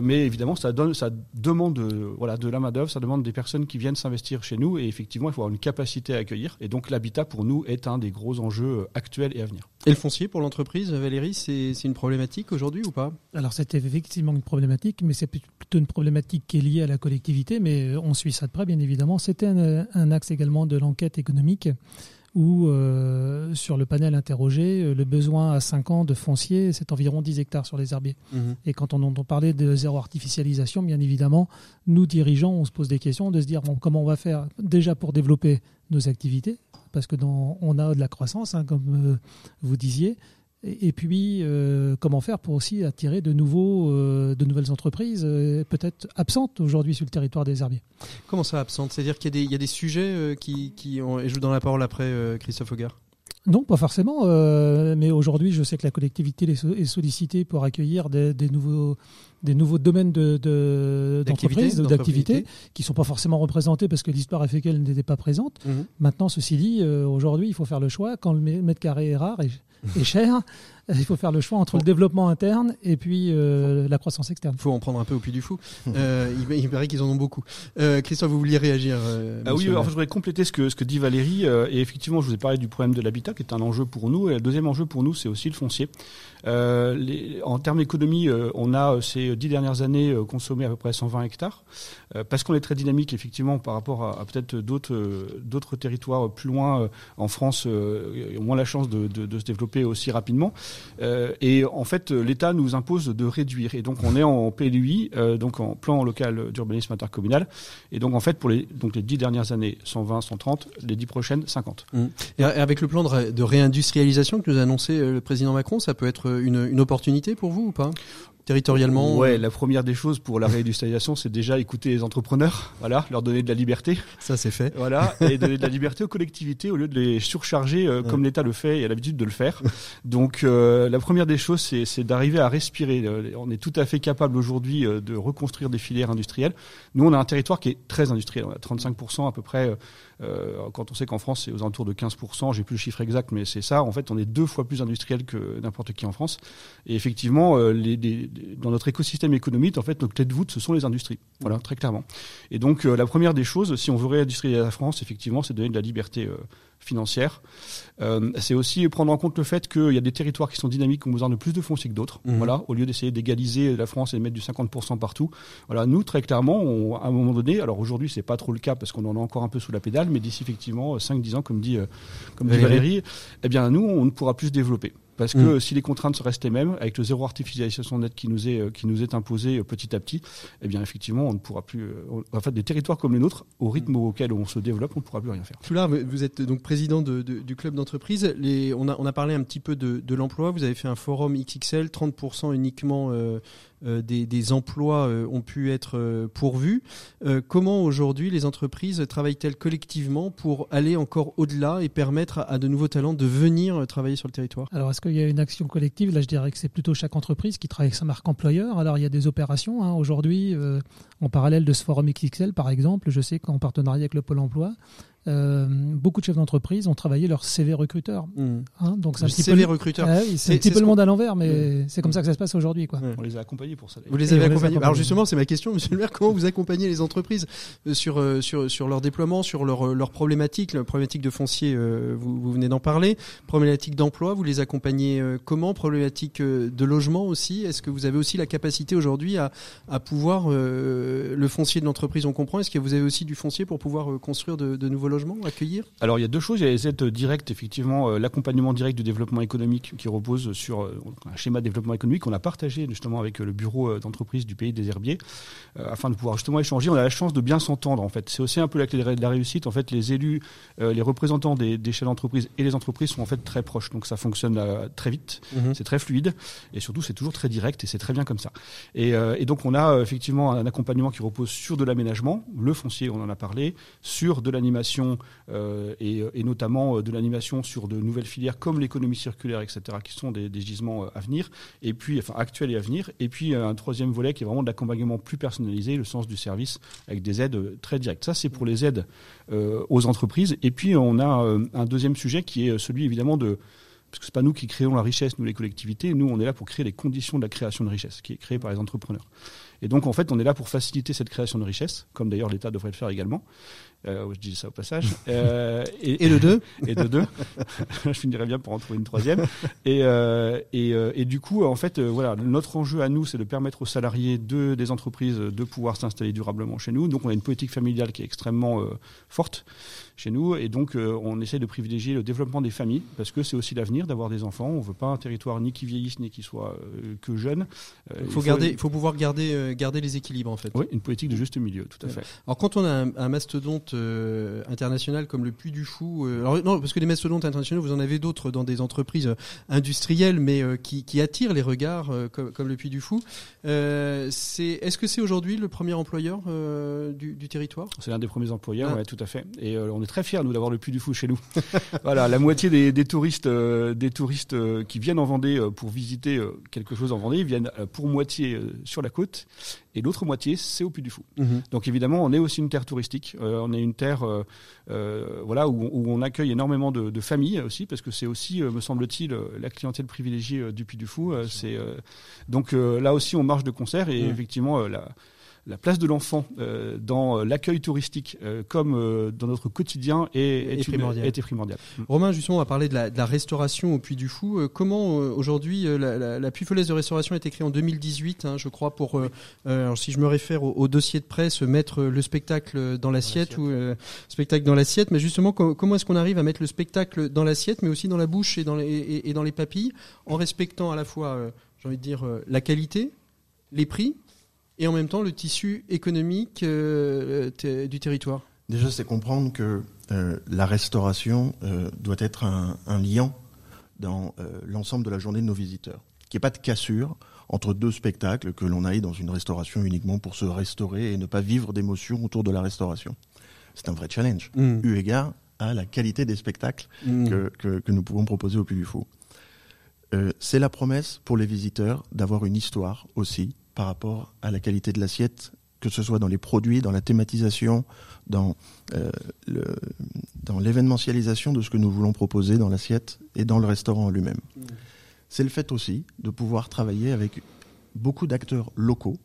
mais évidemment, ça demande de la main d'œuvre, ça demande des personnes qui viennent s'investir chez nous et effectivement il faut avoir une capacité à accueillir et donc l'habitat pour nous est un des gros enjeux actuels et à venir. Et le foncier pour l'entreprise, Valérie, c'est une problématique aujourd'hui ou pas? Alors c'était effectivement une problématique, mais c'est plutôt une problématique qui est liée à la collectivité, mais on suit ça de près bien évidemment. C'était un axe également de l'enquête économique où sur le panel interrogé, le besoin à 5 ans de foncier, c'est environ 10 hectares sur les herbiers. Et quand on entend parler de zéro artificialisation, bien évidemment, nous dirigeants, on se pose des questions de se dire comment on va faire déjà pour développer nos activités, parce que on a de la croissance, comme vous disiez, et puis comment faire pour aussi attirer de nouvelles entreprises, peut-être absentes aujourd'hui sur le territoire des herbiers. Comment ça, absentes? C'est-à-dire qu'il y a des sujets qui ont... Et je vous donne la parole après, Christophe Hogard. Non, pas forcément, mais aujourd'hui je sais que la collectivité est sollicitée pour accueillir des nouveaux domaines d'entreprises, d'activités, qui ne sont pas forcément représentés parce que l'histoire a fait qu'elles n'étaient pas présentes. Maintenant, ceci dit, aujourd'hui il faut faire le choix, quand le mètre carré est rare et cher, il faut faire le choix entre le développement interne et puis la croissance externe. Il faut en prendre un peu au Puy du Fou, il paraît qu'ils en ont beaucoup. Christophe, vous vouliez réagir? Je voudrais compléter ce que dit Valérie, et effectivement je vous ai parlé du problème de l'habitat qui est un enjeu pour nous, et le deuxième enjeu pour nous c'est aussi le foncier. En termes d'économie, on a ces 10 dernières années consommé à peu près 120 hectares, parce qu'on est très dynamique effectivement par rapport à peut-être d'autres territoires plus loin en France, ont moins la chance de se développer aussi rapidement, et en fait l'État nous impose de réduire, et donc on est en PLUI, donc en plan local d'urbanisme intercommunal, et donc en fait pour les 10 dernières années 120, 130, les 10 prochaines 50. Et avec le plan de réindustrialisation que nous a annoncé le président Macron, ça peut être une opportunité pour vous ou pas ? territorialement. Ouais, la première des choses pour la réindustrialisation, c'est déjà écouter les entrepreneurs, voilà, leur donner de la liberté. Ça, c'est fait. Voilà, et donner de la liberté aux collectivités au lieu de les surcharger comme l'État le fait et a l'habitude de le faire. Donc, la première des choses, c'est d'arriver à respirer. On est tout à fait capable aujourd'hui de reconstruire des filières industrielles. Nous, on a un territoire qui est très industriel. On a 35% à peu près. Quand on sait qu'en France, c'est aux alentours de 15%. J'ai plus le chiffre exact, mais c'est ça. En fait, on est 2 fois plus industriel que n'importe qui en France. Et effectivement, dans notre écosystème économique, en fait, nos clés de voûte, ce sont les industries. Voilà, très clairement. Et donc, la première des choses, si on veut réindustrialiser la France, effectivement, c'est donner de la liberté financière. C'est aussi prendre en compte le fait qu'il y a des territoires qui sont dynamiques, qui ont besoin de plus de foncier que d'autres. Mmh. Voilà, au lieu d'essayer d'égaliser la France et de mettre du 50% partout. Voilà, nous, très clairement, à un moment donné, alors aujourd'hui, c'est pas trop le cas parce qu'on en a encore un peu sous la pédale, mais d'ici effectivement 5-10 ans, comme dit Valérie, eh bien, nous, on ne pourra plus se développer. Parce que si les contraintes restent les mêmes, avec le zéro artificialisation nette qui nous est imposé petit à petit, eh bien effectivement, on ne pourra plus. En fait, des territoires comme les nôtres, au rythme auquel on se développe, on ne pourra plus rien faire. Soulard, vous êtes donc président du club d'entreprise. On a parlé un petit peu de l'emploi. Vous avez fait un forum XXL, 30% uniquement des emplois ont pu être pourvus. Comment aujourd'hui les entreprises travaillent-elles collectivement pour aller encore au-delà et permettre à de nouveaux talents de venir travailler sur le territoire ? Alors, est-ce qu'il y a une action collective ? Là, je dirais que c'est plutôt chaque entreprise qui travaille avec sa marque employeur. Alors, il y a des opérations. Aujourd'hui, en parallèle de ce forum XXL, par exemple, je sais qu'en partenariat avec le Pôle emploi, beaucoup de chefs d'entreprise ont travaillé leur CV recruteur. Donc c'est un petit peu le monde à l'envers, mais c'est comme ça que ça se passe aujourd'hui, quoi. On les a accompagnés pour ça. Vous les avez accompagnés. Alors justement, c'est ma question, monsieur le maire, comment vous accompagnez les entreprises sur leur déploiement, sur leur problématique, la problématique de foncier, vous venez d'en parler, problématique d'emploi, vous les accompagnez comment, problématique de logement aussi, est-ce que vous avez aussi la capacité aujourd'hui à pouvoir le foncier de l'entreprise, on comprend, est-ce que vous avez aussi du foncier pour pouvoir construire de nouveaux logements, accueillir ? Alors il y a deux choses, il y a les aides directes, effectivement, l'accompagnement direct du développement économique qui repose sur un schéma de développement économique qu'on a partagé justement avec le bureau d'entreprise du Pays des Herbiers, afin de pouvoir justement échanger. On a la chance de bien s'entendre en fait, c'est aussi un peu la clé de la réussite, en fait les élus, les représentants des chefs d'entreprise et les entreprises sont en fait très proches, donc ça fonctionne très vite, c'est très fluide et surtout c'est toujours très direct et c'est très bien comme ça. Et donc on a effectivement un accompagnement qui repose sur de l'aménagement, le foncier on en a parlé, sur de l'animation et notamment de l'animation sur de nouvelles filières comme l'économie circulaire, etc., qui sont des gisements à venir, et puis, enfin actuels et à venir. Et puis un troisième volet qui est vraiment de l'accompagnement plus personnalisé, le sens du service avec des aides très directes. Ça, c'est pour les aides aux entreprises. Et puis on a un deuxième sujet qui est celui évidemment de... Parce que ce n'est pas nous qui créons la richesse, nous les collectivités. Nous, on est là pour créer les conditions de la création de richesse qui est créée par les entrepreneurs. Et donc, en fait, on est là pour faciliter cette création de richesse, comme d'ailleurs l'État devrait le faire également. Je dis ça au passage. Et de deux. Je finirai bien pour en trouver une troisième. Et du coup, en fait, voilà, notre enjeu à nous, c'est de permettre aux salariés des entreprises de pouvoir s'installer durablement chez nous. Donc, on a une politique familiale qui est extrêmement forte chez nous. Et donc, on essaie de privilégier le développement des familles, parce que c'est aussi l'avenir d'avoir des enfants. On ne veut pas un territoire ni qui vieillisse, ni qui soit que jeune. Il faut pouvoir garder les équilibres, en fait. Oui, une politique de juste milieu, tout à fait. Alors, quand on a un mastodonte international comme le Puy-du-Fou... non, parce que les mastodontes internationaux, vous en avez d'autres dans des entreprises industrielles, mais qui attirent les regards, comme le Puy-du-Fou. Est-ce que c'est aujourd'hui le premier employeur du territoire ? C'est l'un des premiers employeurs, oui, tout à fait. Et on est très fiers, nous, d'avoir le Puy-du-Fou chez nous. Voilà, la moitié des touristes qui viennent en Vendée pour visiter quelque chose en Vendée, ils viennent pour moitié sur la côte et l'autre moitié c'est au Puy-du-Fou. Donc évidemment on est aussi une terre touristique, on est une terre voilà, où on accueille énormément de familles aussi, parce que c'est aussi me semble-t-il la clientèle privilégiée du Puy-du-Fou. Donc là aussi on marche de concert et effectivement la place de l'enfant dans l'accueil touristique comme dans notre quotidien est primordiale. Romain, justement, on va parler de la restauration au Puy-du-Fou. Comment aujourd'hui, la Puy-Folaise de restauration a été créée en 2018, je crois, pour, si je me réfère au dossier de presse, mettre le spectacle dans l'assiette ou spectacle dans l'assiette. Mais justement, comment est-ce qu'on arrive à mettre le spectacle dans l'assiette, mais aussi dans la bouche et dans les papilles, en respectant à la fois, j'ai envie de dire, la qualité, les prix, et en même temps le tissu économique du territoire ? Déjà, c'est comprendre que la restauration doit être un lien dans l'ensemble de la journée de nos visiteurs. qu'il n'y ait pas de cassure entre deux spectacles, que l'on aille dans une restauration uniquement pour se restaurer et ne pas vivre d'émotions autour de la restauration. C'est un vrai challenge, eu égard à la qualité des spectacles que nous pouvons proposer au Puy du Fou. C'est la promesse pour les visiteurs d'avoir une histoire aussi par rapport à la qualité de l'assiette, que ce soit dans les produits, dans la thématisation, dans l'événementialisation de ce que nous voulons proposer dans l'assiette et dans le restaurant en lui-même. C'est le fait aussi de pouvoir travailler avec beaucoup d'acteurs locaux.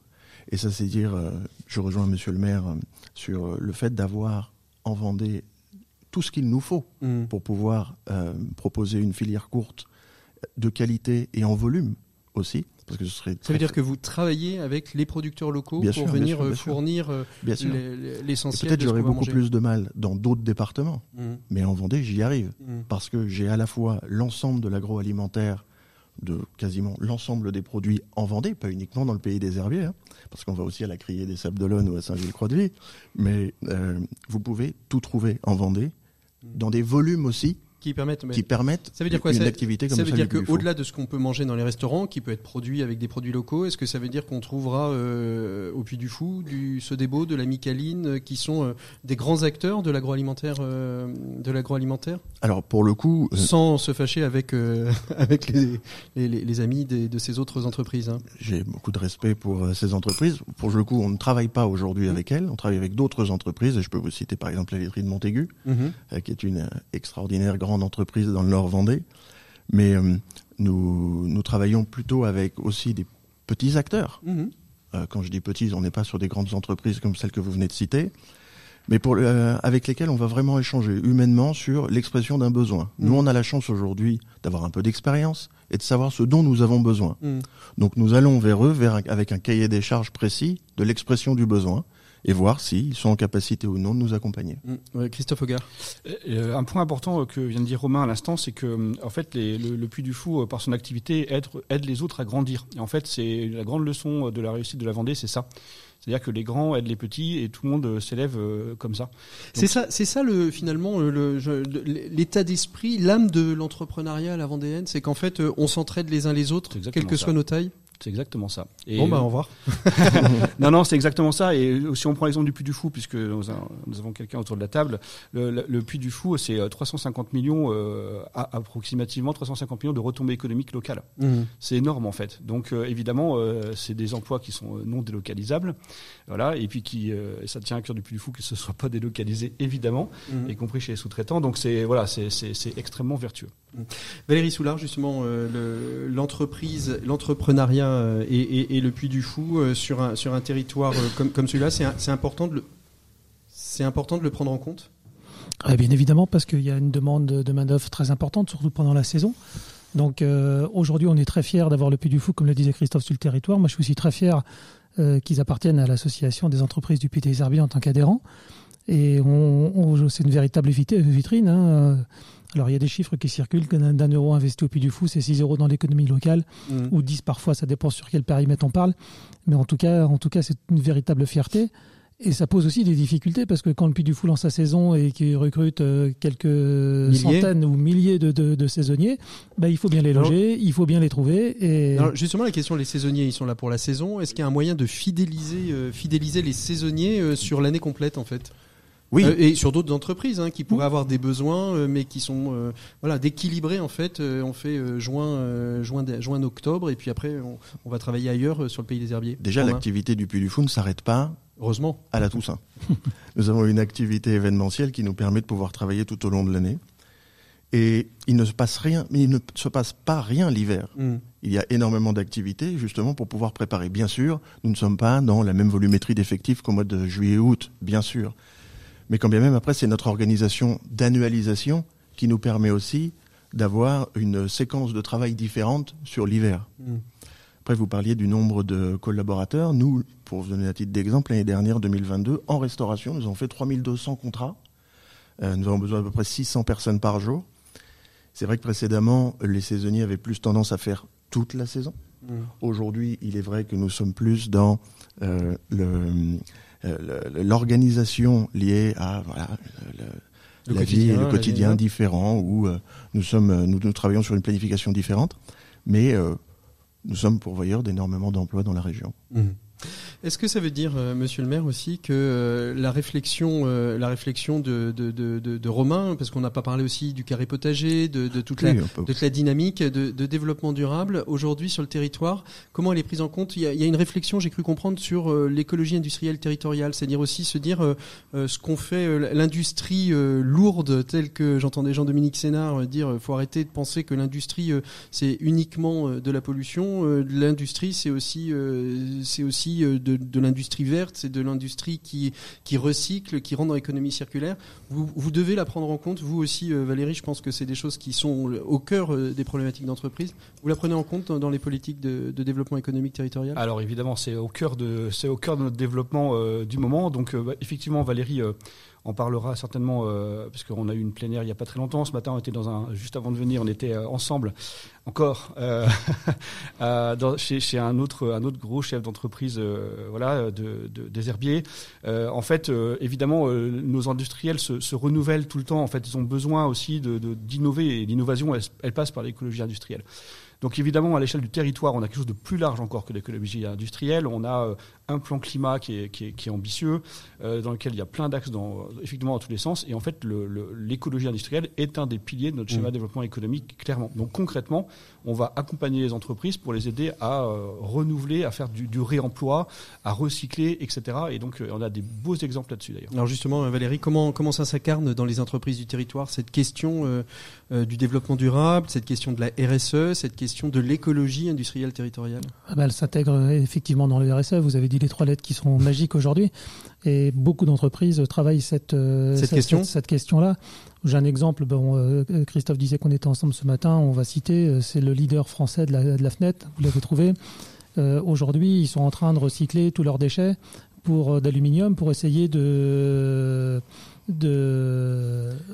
Et ça, c'est dire, je rejoins monsieur le maire sur le fait d'avoir en Vendée tout ce qu'il nous faut pour pouvoir proposer une filière courte de qualité et en volume aussi. Parce que ça veut dire que vous travaillez avec les producteurs locaux pour venir fournir l'essentiel. Et peut-être j'aurais beaucoup plus de mal dans d'autres départements, mais en Vendée, j'y arrive. Parce que j'ai à la fois l'ensemble de l'agroalimentaire, de quasiment l'ensemble des produits en Vendée, pas uniquement dans le pays des herbiers, parce qu'on va aussi à la Criée des Sables d'Olonne ou à Saint-Gilles-Croix-de-Vie, mais vous pouvez tout trouver en Vendée, dans des volumes aussi qui permettent ça veut dire quoi, une activité comme ça. Ça veut dire qu'au-delà de ce qu'on peut manger dans les restaurants, qui peut être produit avec des produits locaux, est-ce que ça veut dire qu'on trouvera au Puy du Fou, du Sodebo, de la Micaline, qui sont des grands acteurs de l'agroalimentaire Alors pour le coup... Sans se fâcher avec les amis de ces autres entreprises. J'ai beaucoup de respect pour ces entreprises. Pour le coup, on ne travaille pas aujourd'hui avec elles, on travaille avec d'autres entreprises. Et je peux vous citer par exemple la laiterie de Montaigu, qui est une extraordinaire grande entreprises dans le Nord Vendée, mais nous travaillons plutôt avec aussi des petits acteurs. Quand je dis petits, on n'est pas sur des grandes entreprises comme celles que vous venez de citer, mais avec lesquelles on va vraiment échanger humainement sur l'expression d'un besoin. Nous, on a la chance aujourd'hui d'avoir un peu d'expérience et de savoir ce dont nous avons besoin. Donc nous allons vers eux avec un cahier des charges précis de l'expression du besoin, et voir s'ils sont en capacité ou non de nous accompagner. Christophe Hogard. Un point important que vient de dire Romain à l'instant, c'est que en fait, le Puy du Fou, par son activité, aide les autres à grandir. Et en fait, c'est la grande leçon de la réussite de la Vendée, c'est ça. C'est-à-dire que les grands aident les petits et tout le monde s'élève comme ça. Donc, c'est ça l'état d'esprit, l'âme de l'entrepreneuriat à la vendéenne, c'est qu'en fait, on s'entraide les uns les autres, quelles que soient nos tailles. C'est exactement ça. Et bon, au revoir. Non, c'est exactement ça. Et si on prend l'exemple du Puy du Fou, puisque nous avons quelqu'un autour de la table, le Puy du Fou, c'est 350 millions, approximativement 350 millions de retombées économiques locales. C'est énorme, en fait. Donc, évidemment, c'est des emplois qui sont non délocalisables. Voilà. Et puis, ça tient à cœur du Puy du Fou que ce ne soit pas délocalisé, évidemment, y compris chez les sous-traitants. Donc, c'est extrêmement vertueux. Valérie Soulard, justement, l'entrepreneuriat et le Puy du Fou sur un territoire comme celui-là, c'est important de le prendre en compte. Bien évidemment, parce qu'il y a une demande de main-d'œuvre très importante, surtout pendant la saison. Donc aujourd'hui, on est très fiers d'avoir le Puy du Fou, comme le disait Christophe, sur le territoire. Moi, je suis aussi très fier qu'ils appartiennent à l'association des entreprises du Puy des Herbiers en tant qu'adhérents. Et c'est une véritable vitrine. Alors, il y a des chiffres qui circulent. D'un euro investi au Puy du Fou, c'est 6 euros dans l'économie locale, ou 10 parfois, ça dépend sur quel périmètre on parle. Mais en tout cas, c'est une véritable fierté. Et ça pose aussi des difficultés, parce que quand le Puy du Fou lance sa saison et qu'il recrute quelques centaines ou milliers de saisonniers, il faut bien les loger, il faut bien les trouver. Et... Alors justement, la question des saisonniers, ils sont là pour la saison. Est-ce qu'il y a un moyen de fidéliser les saisonniers sur l'année complète, en fait ? Oui. Et sur d'autres entreprises qui pourraient avoir des besoins, mais qui sont d'équilibrer en fait. On fait juin, octobre, et puis après on va travailler ailleurs sur le pays des herbiers. Déjà, l'activité du Puy du Fou ne s'arrête pas. Heureusement. À la Toussaint, nous avons une activité événementielle qui nous permet de pouvoir travailler tout au long de l'année. Et il ne se passe pas rien l'hiver. Il y a énormément d'activités, justement, pour pouvoir préparer. Bien sûr, nous ne sommes pas dans la même volumétrie d'effectifs qu'au mois de juillet-août, bien sûr. Mais quand bien même, après, c'est notre organisation d'annualisation qui nous permet aussi d'avoir une séquence de travail différente sur l'hiver. Après, vous parliez du nombre de collaborateurs. Nous, pour vous donner à titre d'exemple, l'année dernière, 2022, en restauration, nous avons fait 3200 contrats. Nous avons besoin d'à peu près 600 personnes par jour. C'est vrai que précédemment, les saisonniers avaient plus tendance à faire toute la saison. Aujourd'hui, il est vrai que nous sommes plus dans l'organisation liée à le quotidien différent, où nous travaillons sur une planification différente, mais nous sommes pourvoyeurs d'énormément d'emplois dans la région. Mmh. Est-ce que ça veut dire, monsieur le maire, aussi que la réflexion de Romain, parce qu'on n'a pas parlé aussi du carré potager, de toute la dynamique de développement durable aujourd'hui sur le territoire, comment elle est prise en compte? Il y a une réflexion, j'ai cru comprendre, sur l'écologie industrielle territoriale, c'est-à-dire aussi se dire ce qu'on fait, l'industrie lourde, telle que j'entendais Jean-Dominique Sénard dire, faut arrêter de penser que l'industrie c'est uniquement de la pollution, l'industrie c'est aussi de l'industrie verte, c'est de l'industrie qui recycle, qui rentre dans l'économie circulaire. Vous devez la prendre en compte, vous aussi, Valérie. Je pense que c'est des choses qui sont au cœur des problématiques d'entreprise. Vous la prenez en compte dans les politiques de développement économique territorial? Alors évidemment, c'est au cœur de notre développement du moment. Donc effectivement, Valérie en parlera certainement, parce qu'on a eu une plénière il n'y a pas très longtemps. Ce matin, on était juste avant de venir, on était ensemble, encore, chez un autre gros chef d'entreprise, des herbiers. En fait, évidemment, nos industriels se renouvellent tout le temps. En fait, ils ont besoin aussi d'innover. Et l'innovation, elle passe par l'écologie industrielle. Donc évidemment, à l'échelle du territoire, on a quelque chose de plus large encore que l'écologie industrielle. On a un plan climat qui est ambitieux, dans lequel il y a plein d'axes effectivement dans tous les sens. Et en fait, l'écologie industrielle est un des piliers de notre schéma de développement économique, clairement. Donc concrètement, on va accompagner les entreprises pour les aider à renouveler, à faire du réemploi, à recycler, etc. Et donc on a des beaux exemples là-dessus d'ailleurs. Alors justement, Valérie, comment ça s'incarne dans les entreprises du territoire, cette question du développement durable, cette question de la RSE, cette question de l'écologie industrielle territoriale? Elle s'intègre effectivement dans le RSE. Vous avez dit les trois lettres qui sont magiques aujourd'hui. Et beaucoup d'entreprises travaillent cette question-là. J'ai un exemple. Christophe disait qu'on était ensemble ce matin. On va citer, c'est le leader français de la FNET. Vous l'avez trouvé. Aujourd'hui, ils sont en train de recycler tous leurs déchets d'aluminium pour essayer de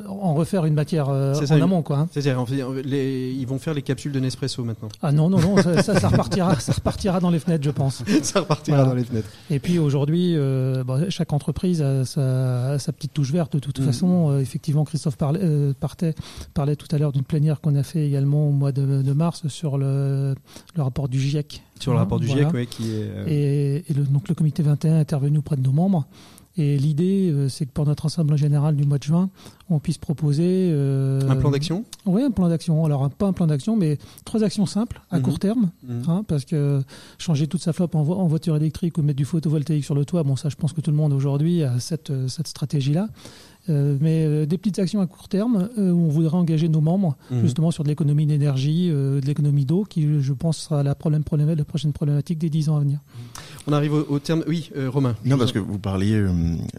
en refaire une matière en amont, quoi. C'est-à-dire, ils vont faire les capsules de Nespresso maintenant. Ah non, ça repartira dans les fenêtres, je pense. Ça repartira dans les fenêtres. Et puis aujourd'hui, chaque entreprise a sa petite touche verte. De toute façon, effectivement, Christophe parlait tout à l'heure d'une plénière qu'on a fait également au mois de mars sur le rapport du GIEC. Sur le rapport du GIEC, oui. Et donc le comité 21 est intervenu auprès de nos membres. Et l'idée, c'est que pour notre assemblée générale du mois de juin, on puisse proposer... un plan d'action ? Oui, un plan d'action. Alors, pas un plan d'action, mais 3 actions simples, à court terme. Parce que changer toute sa flotte en voiture électrique ou mettre du photovoltaïque sur le toit, ça, je pense que tout le monde aujourd'hui a cette stratégie-là. Mais des petites actions à court terme où on voudrait engager nos membres justement sur de l'économie d'énergie, de l'économie d'eau, qui je pense sera la prochaine problématique des 10 ans à venir. On arrive au terme. Oui, Romain. Non, parce que vous parliez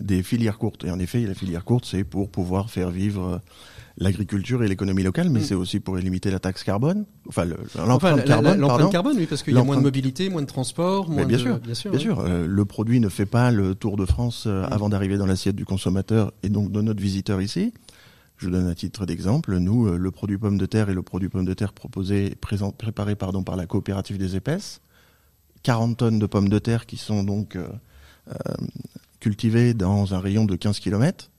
des filières courtes. Et en effet, la filière courte, c'est pour pouvoir faire vivre l'agriculture et l'économie locale, mais c'est aussi pour limiter la taxe carbone, enfin l'empreinte carbone, oui, parce qu'il y a moins de mobilité, moins de transport, moins bien sûr. Le produit ne fait pas le tour de France avant d'arriver dans l'assiette du consommateur et donc de notre visiteur ici. Je donne un titre d'exemple. Nous, le produit pomme de terre et le produit pomme de terre préparé par la coopérative des épaisses, 40 tonnes de pommes de terre qui sont donc cultivées dans un rayon de 15 km.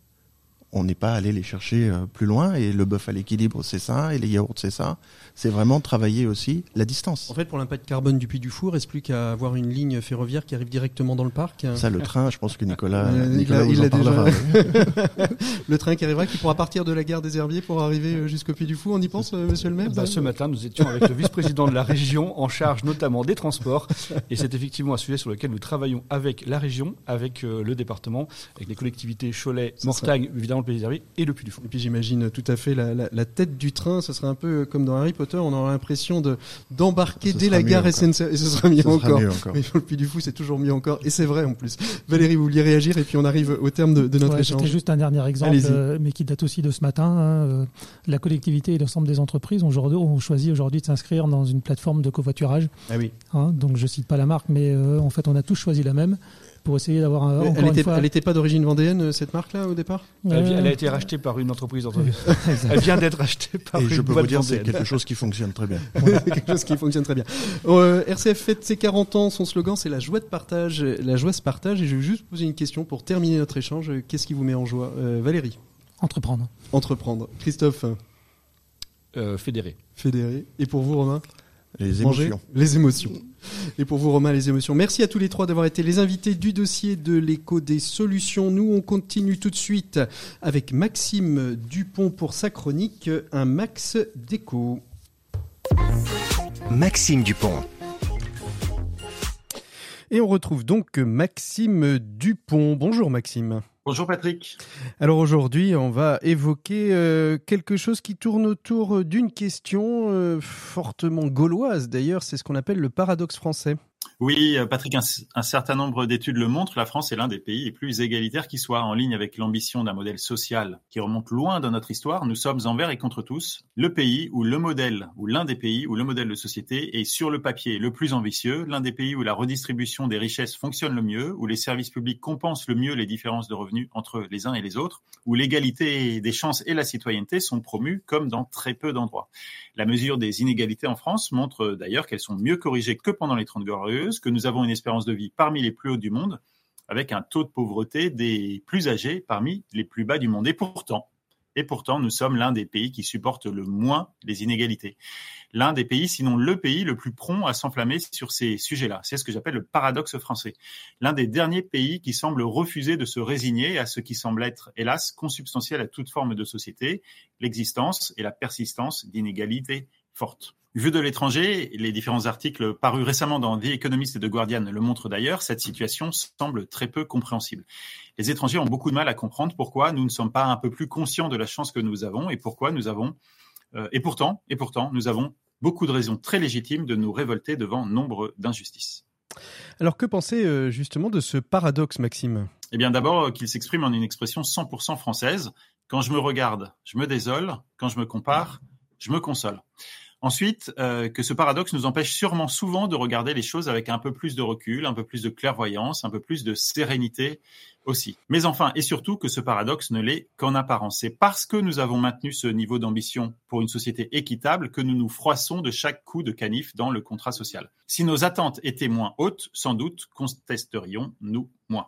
On n'est pas allé les chercher plus loin, et le bœuf à l'équilibre, c'est ça, et les yaourts, c'est ça. C'est vraiment travailler aussi la distance. En fait, pour l'impact carbone du Puy du Fou, reste plus qu'à avoir une ligne ferroviaire qui arrive directement dans le parc. Ça, le train, je pense que Nicolas il en parlera. Le train qui arrivera, qui pourra partir de la gare des Herbiers pour arriver jusqu'au Puy du Fou. On y pense, monsieur le maire? Ce matin, nous étions avec le vice-président de la région, en charge notamment des transports, et c'est effectivement un sujet sur lequel nous travaillons avec la région, avec le département, avec les collectivités Cholet, Mortagne, évidemment, le Pays des Herbiers et le Puy du Fou. Et puis j'imagine tout à fait la tête du train, ce serait un peu comme dans Harry Potter, on aura l'impression d'embarquer dès la gare SNCF, et ce sera mieux encore. Mais le Puy du Fou, c'est toujours mieux encore, et c'est vrai en plus. Valérie, vous vouliez réagir, et puis on arrive au terme de notre échange. C'était juste un dernier exemple, mais qui date aussi de ce matin. La collectivité et l'ensemble des entreprises ont choisi aujourd'hui de s'inscrire dans une plateforme de covoiturage. Ah oui. Donc je cite pas la marque, mais en fait on a tous choisi la même. Pour essayer d'avoir elle n'était pas d'origine vendéenne, cette marque-là, au départ. Elle a été rachetée par une entreprise. Elle vient d'être rachetée par une boîte vendéenne. Et je peux vous dire, c'est quelque chose qui fonctionne très bien. RCF fête ses 40 ans. Son slogan, c'est la joie de partage. La joie se partage. Et je vais juste poser une question pour terminer notre échange. Qu'est-ce qui vous met en joie, Valérie? Entreprendre. Christophe? Fédérer. Et pour vous, Romain? Les émotions. Les émotions. Et pour vous, Romain, les émotions. Merci à tous les trois d'avoir été les invités du dossier de l'écho des solutions. Nous, on continue tout de suite avec Maxime Dupont pour sa chronique Un Max d'écho. Maxime Dupont. Et on retrouve donc Maxime Dupont. Bonjour Maxime. Bonjour Patrick. Alors aujourd'hui, on va évoquer quelque chose qui tourne autour d'une question fortement gauloise d'ailleurs, c'est ce qu'on appelle le paradoxe français. Oui Patrick, un certain nombre d'études le montrent, la France est l'un des pays les plus égalitaires qui soit, en ligne avec l'ambition d'un modèle social qui remonte loin dans notre histoire. Nous sommes envers et contre tous, le pays où le modèle, ou l'un des pays où le modèle de société est sur le papier le plus ambitieux, l'un des pays où la redistribution des richesses fonctionne le mieux, où les services publics compensent le mieux les différences de revenus entre les uns et les autres, où l'égalité des chances et la citoyenneté sont promues comme dans très peu d'endroits. La mesure des inégalités en France montre d'ailleurs qu'elles sont mieux corrigées que pendant les 30 Glorieuses, que nous avons une espérance de vie parmi les plus hautes du monde, avec un taux de pauvreté des plus âgés parmi les plus bas du monde. Et pourtant, nous sommes l'un des pays qui supporte le moins les inégalités. L'un des pays, sinon le pays, le plus prompt à s'enflammer sur ces sujets-là. C'est ce que j'appelle le paradoxe français. L'un des derniers pays qui semble refuser de se résigner à ce qui semble être, hélas, consubstantiel à toute forme de société, l'existence et la persistance d'inégalités fortes. Vu de l'étranger, les différents articles parus récemment dans The Economist et The Guardian le montrent d'ailleurs, cette situation semble très peu compréhensible. Les étrangers ont beaucoup de mal à comprendre pourquoi nous ne sommes pas un peu plus conscients de la chance que nous avons et pourquoi nous avons, et pourtant, nous avons beaucoup de raisons très légitimes de nous révolter devant nombre d'injustices. Alors que penser justement de ce paradoxe, Maxime ? Eh bien d'abord qu'il s'exprime en une expression 100% française. Quand je me regarde, je me désole. Quand je me compare, je me console. Ensuite, que ce paradoxe nous empêche sûrement souvent de regarder les choses avec un peu plus de recul, un peu plus de clairvoyance, un peu plus de sérénité aussi. Mais enfin, et surtout, que ce paradoxe ne l'est qu'en apparence. C'est parce que nous avons maintenu ce niveau d'ambition pour une société équitable que nous nous froissons de chaque coup de canif dans le contrat social. Si nos attentes étaient moins hautes, sans doute contesterions-nous moins.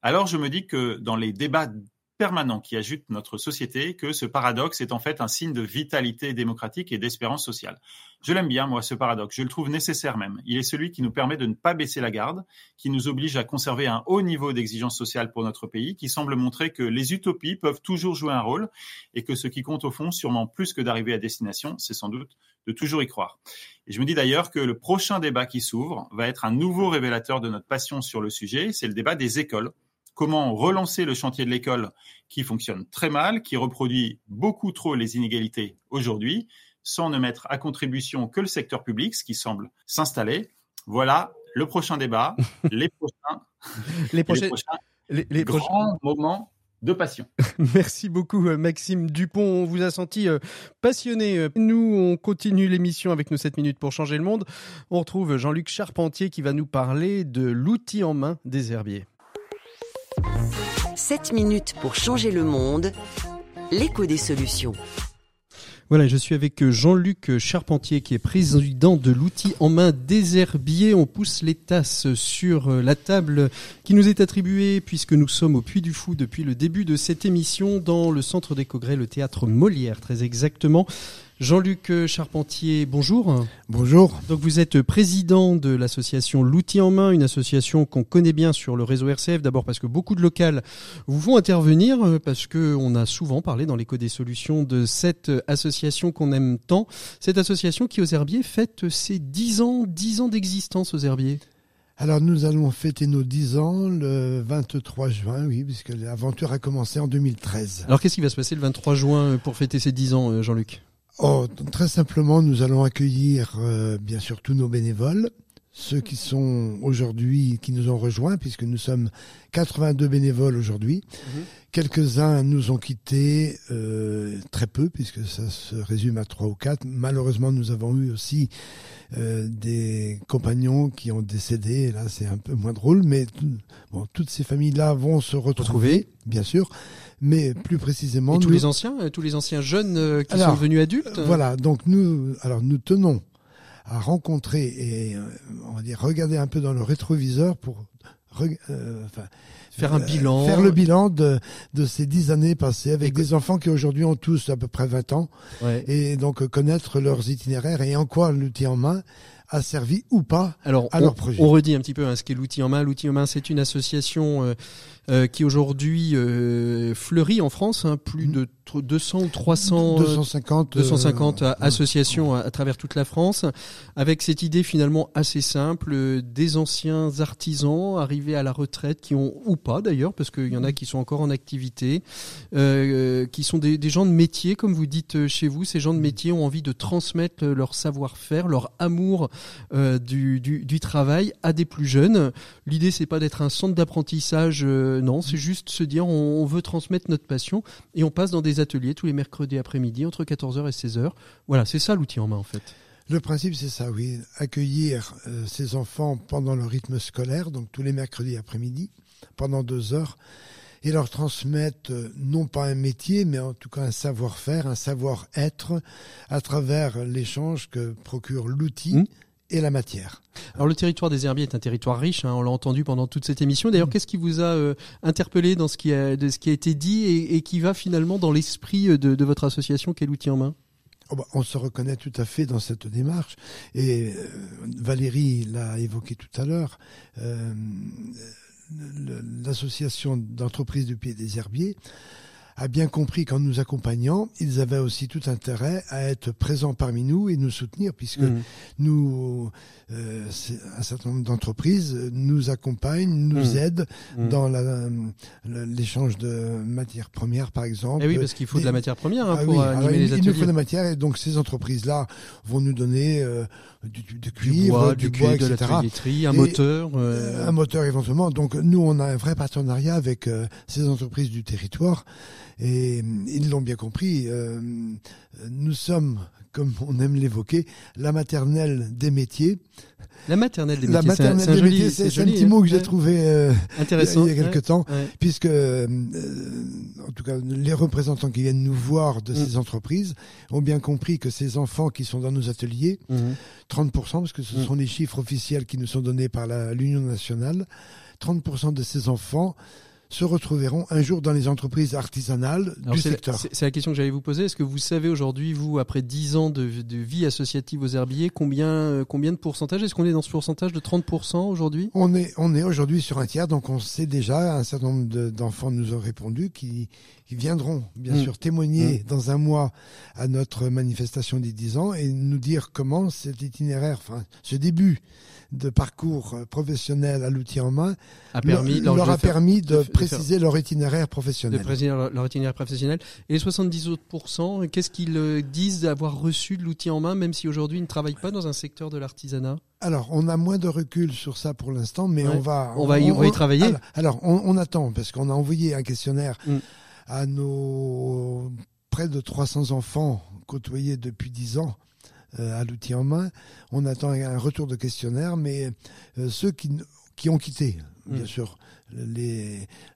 Alors je me dis que dans les débats permanent qui agite notre société, que ce paradoxe est en fait un signe de vitalité démocratique et d'espérance sociale. Je l'aime bien, moi, ce paradoxe. Je le trouve nécessaire même. Il est celui qui nous permet de ne pas baisser la garde, qui nous oblige à conserver un haut niveau d'exigence sociale pour notre pays, qui semble montrer que les utopies peuvent toujours jouer un rôle et que ce qui compte au fond, sûrement plus que d'arriver à destination, c'est sans doute de toujours y croire. Et je me dis d'ailleurs que le prochain débat qui s'ouvre va être un nouveau révélateur de notre passion sur le sujet, c'est le débat des écoles. Comment relancer le chantier de l'école qui fonctionne très mal, qui reproduit beaucoup trop les inégalités aujourd'hui, sans ne mettre à contribution que le secteur public, ce qui semble s'installer. Voilà le prochain débat, les prochains moments de passion. Merci beaucoup Maxime Dupont, on vous a senti passionné. Nous, on continue l'émission avec nos 7 minutes pour changer le monde. On retrouve Jean-Luc Charpentier qui va nous parler de l'outil en main des herbiers. 7 minutes pour changer le monde, l'écho des solutions. Voilà, je suis avec Jean-Luc Charpentier qui est président de l'outil en main des herbiers. On pousse les tasses sur la table qui nous est attribuée puisque nous sommes au Puy du Fou depuis le début de cette émission dans le centre des Congrès, le théâtre Molière très exactement. Jean-Luc Charpentier, bonjour. Bonjour. Donc vous êtes président de l'association L'Outil en Main, une association qu'on connaît bien sur le réseau RCF, d'abord parce que beaucoup de locales vous font intervenir, parce qu'on a souvent parlé dans l'écho des solutions de cette association qu'on aime tant. Cette association qui, aux Herbiers, fête ses 10 ans d'existence aux Herbiers. Alors nous allons fêter nos 10 ans le 23 juin, oui, puisque l'aventure a commencé en 2013. Alors qu'est-ce qui va se passer le 23 juin pour fêter ses 10 ans, Jean-Luc ? Oh, très simplement, nous allons accueillir bien sûr tous nos bénévoles, ceux qui sont aujourd'hui, qui nous ont rejoints, puisque nous sommes 82 bénévoles aujourd'hui. Mmh. Quelques-uns nous ont quittés très peu, puisque ça se résume à 3 ou 4. Malheureusement, nous avons eu aussi des compagnons qui ont décédé. Et là, c'est un peu moins drôle, mais toutes ces familles-là vont se retrouver. Bien sûr. Mais plus précisément... Et tous les anciens jeunes qui sont devenus adultes. Voilà, donc nous tenons à rencontrer et on va dire regarder un peu dans le rétroviseur pour faire un bilan. Faire le bilan de ces 10 années passées avec des enfants qui aujourd'hui ont tous à peu près 20 ans. Ouais. Et donc connaître leurs itinéraires et en quoi l'outil en main a servi ou pas à leur projet. On redit un petit peu ce qu'est l'outil en main. L'outil en main, c'est une association qui aujourd'hui fleurit en France. Plus de 200 ou 300... 250 associations à travers toute la France. Avec cette idée finalement assez simple, des anciens artisans arrivés à la retraite, qui ont, ou pas d'ailleurs, parce qu'il y en a qui sont encore en activité, qui sont des gens de métier, comme vous dites chez vous. Ces gens de métier ont envie de transmettre leur savoir-faire, leur amour du travail à des plus jeunes. L'idée, c'est pas d'être un centre d'apprentissage, non, c'est juste se dire on veut transmettre notre passion, et on passe dans des ateliers tous les mercredis après-midi entre 14h et 16h. Voilà, c'est ça l'outil en main en fait. Le principe, c'est ça, oui. Accueillir ces enfants pendant leur rythme scolaire, donc tous les mercredis après-midi, pendant 2 heures, et leur transmettre non pas un métier, mais en tout cas un savoir-faire, un savoir-être, à travers l'échange que procure l'outil et la matière. Alors le territoire des herbiers est un territoire riche, on l'a entendu pendant toute cette émission. D'ailleurs, qu'est-ce qui vous a interpellé dans ce qui a été dit et qui va finalement dans l'esprit de votre association, qu'est l'outil en main? On se reconnaît tout à fait dans cette démarche, et Valérie l'a évoqué tout à l'heure, l'association d'entreprises du Pied des Herbiers a bien compris qu'en nous accompagnant, ils avaient aussi tout intérêt à être présents parmi nous et nous soutenir, puisque nous, un certain nombre d'entreprises nous accompagnent, nous aident dans l'échange de matières premières, par exemple. Et oui, parce qu'il faut de la matière première pour animer les ateliers. Il nous faut de la matière, et donc ces entreprises-là vont nous donner du cuivre, du bois, etc. De la tuyauterie, un moteur. Un moteur éventuellement. Donc nous, on a un vrai partenariat avec ces entreprises du territoire. Et ils l'ont bien compris, nous sommes, comme on aime l'évoquer, la maternelle des métiers. La maternelle des métiers, c'est un petit mot que j'ai trouvé intéressant il y a quelques temps, puisque en tout cas les représentants qui viennent nous voir de ces entreprises ont bien compris que ces enfants qui sont dans nos ateliers, 30%, parce que ce sont les chiffres officiels qui nous sont donnés par l'Union nationale, 30% de ces enfants se retrouveront un jour dans les entreprises artisanales du secteur. C'est la question que j'allais vous poser. Est-ce que vous savez aujourd'hui, vous, après 10 ans de vie associative aux herbiers, combien de pourcentage? Est-ce qu'on est dans ce pourcentage de 30% aujourd'hui? On est aujourd'hui sur un tiers, donc on sait déjà, un certain nombre d'enfants nous ont répondu, qui viendront bien sûr témoigner dans un mois à notre manifestation des 10 ans et nous dire comment cet itinéraire, ce début de parcours professionnel à l'outil en main leur a permis de préciser leur itinéraire professionnel. De préciser leur itinéraire professionnel. Et les 70 autres pourcents, qu'est-ce qu'ils disent d'avoir reçu de l'outil en main, même si aujourd'hui ils ne travaillent pas dans un secteur de l'artisanat? Alors, on a moins de recul sur ça pour l'instant, mais on va y travailler. Alors, on attend, parce qu'on a envoyé un questionnaire à nos près de 300 enfants côtoyés depuis 10 ans. À l'outil en main, on attend un retour de questionnaire, mais ceux qui ont quitté, bien sûr,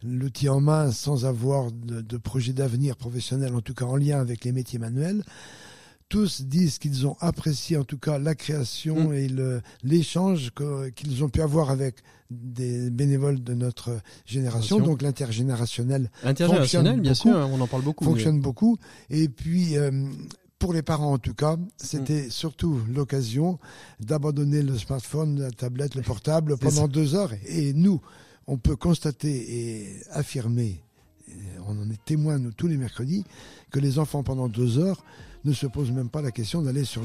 l'outil en main sans avoir de projet d'avenir professionnel, en tout cas en lien avec les métiers manuels, tous disent qu'ils ont apprécié en tout cas la création et l'échange qu'ils ont pu avoir avec des bénévoles de notre génération, donc l'intergénérationnel. L'intergénérationnel, bien sûr, on en parle beaucoup. Fonctionne beaucoup, et puis... pour les parents, en tout cas, c'était surtout l'occasion d'abandonner le smartphone, la tablette, le portable pendant 2 heures. Et nous, on peut constater et affirmer, et on en est témoins nous, tous les mercredis, que les enfants pendant 2 heures ne se posent même pas la question d'aller sur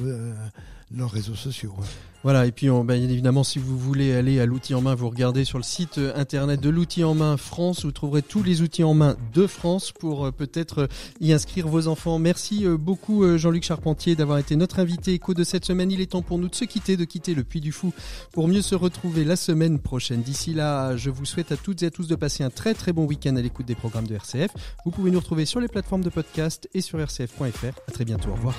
leurs réseaux sociaux. Voilà, et puis bien évidemment, si vous voulez aller à l'outil en main, vous regardez sur le site internet de l'outil en main France, vous trouverez tous les outils en main de France pour peut-être y inscrire vos enfants. Merci beaucoup Jean-Luc Charpentier d'avoir été notre invité écho de cette semaine. Il est temps pour nous de se quitter, le Puy du Fou, pour mieux se retrouver la semaine prochaine. D'ici là, je vous souhaite à toutes et à tous de passer un très très bon week-end à l'écoute des programmes de RCF. Vous pouvez nous retrouver sur les plateformes de podcast et sur rcf.fr. À très bientôt. Au revoir.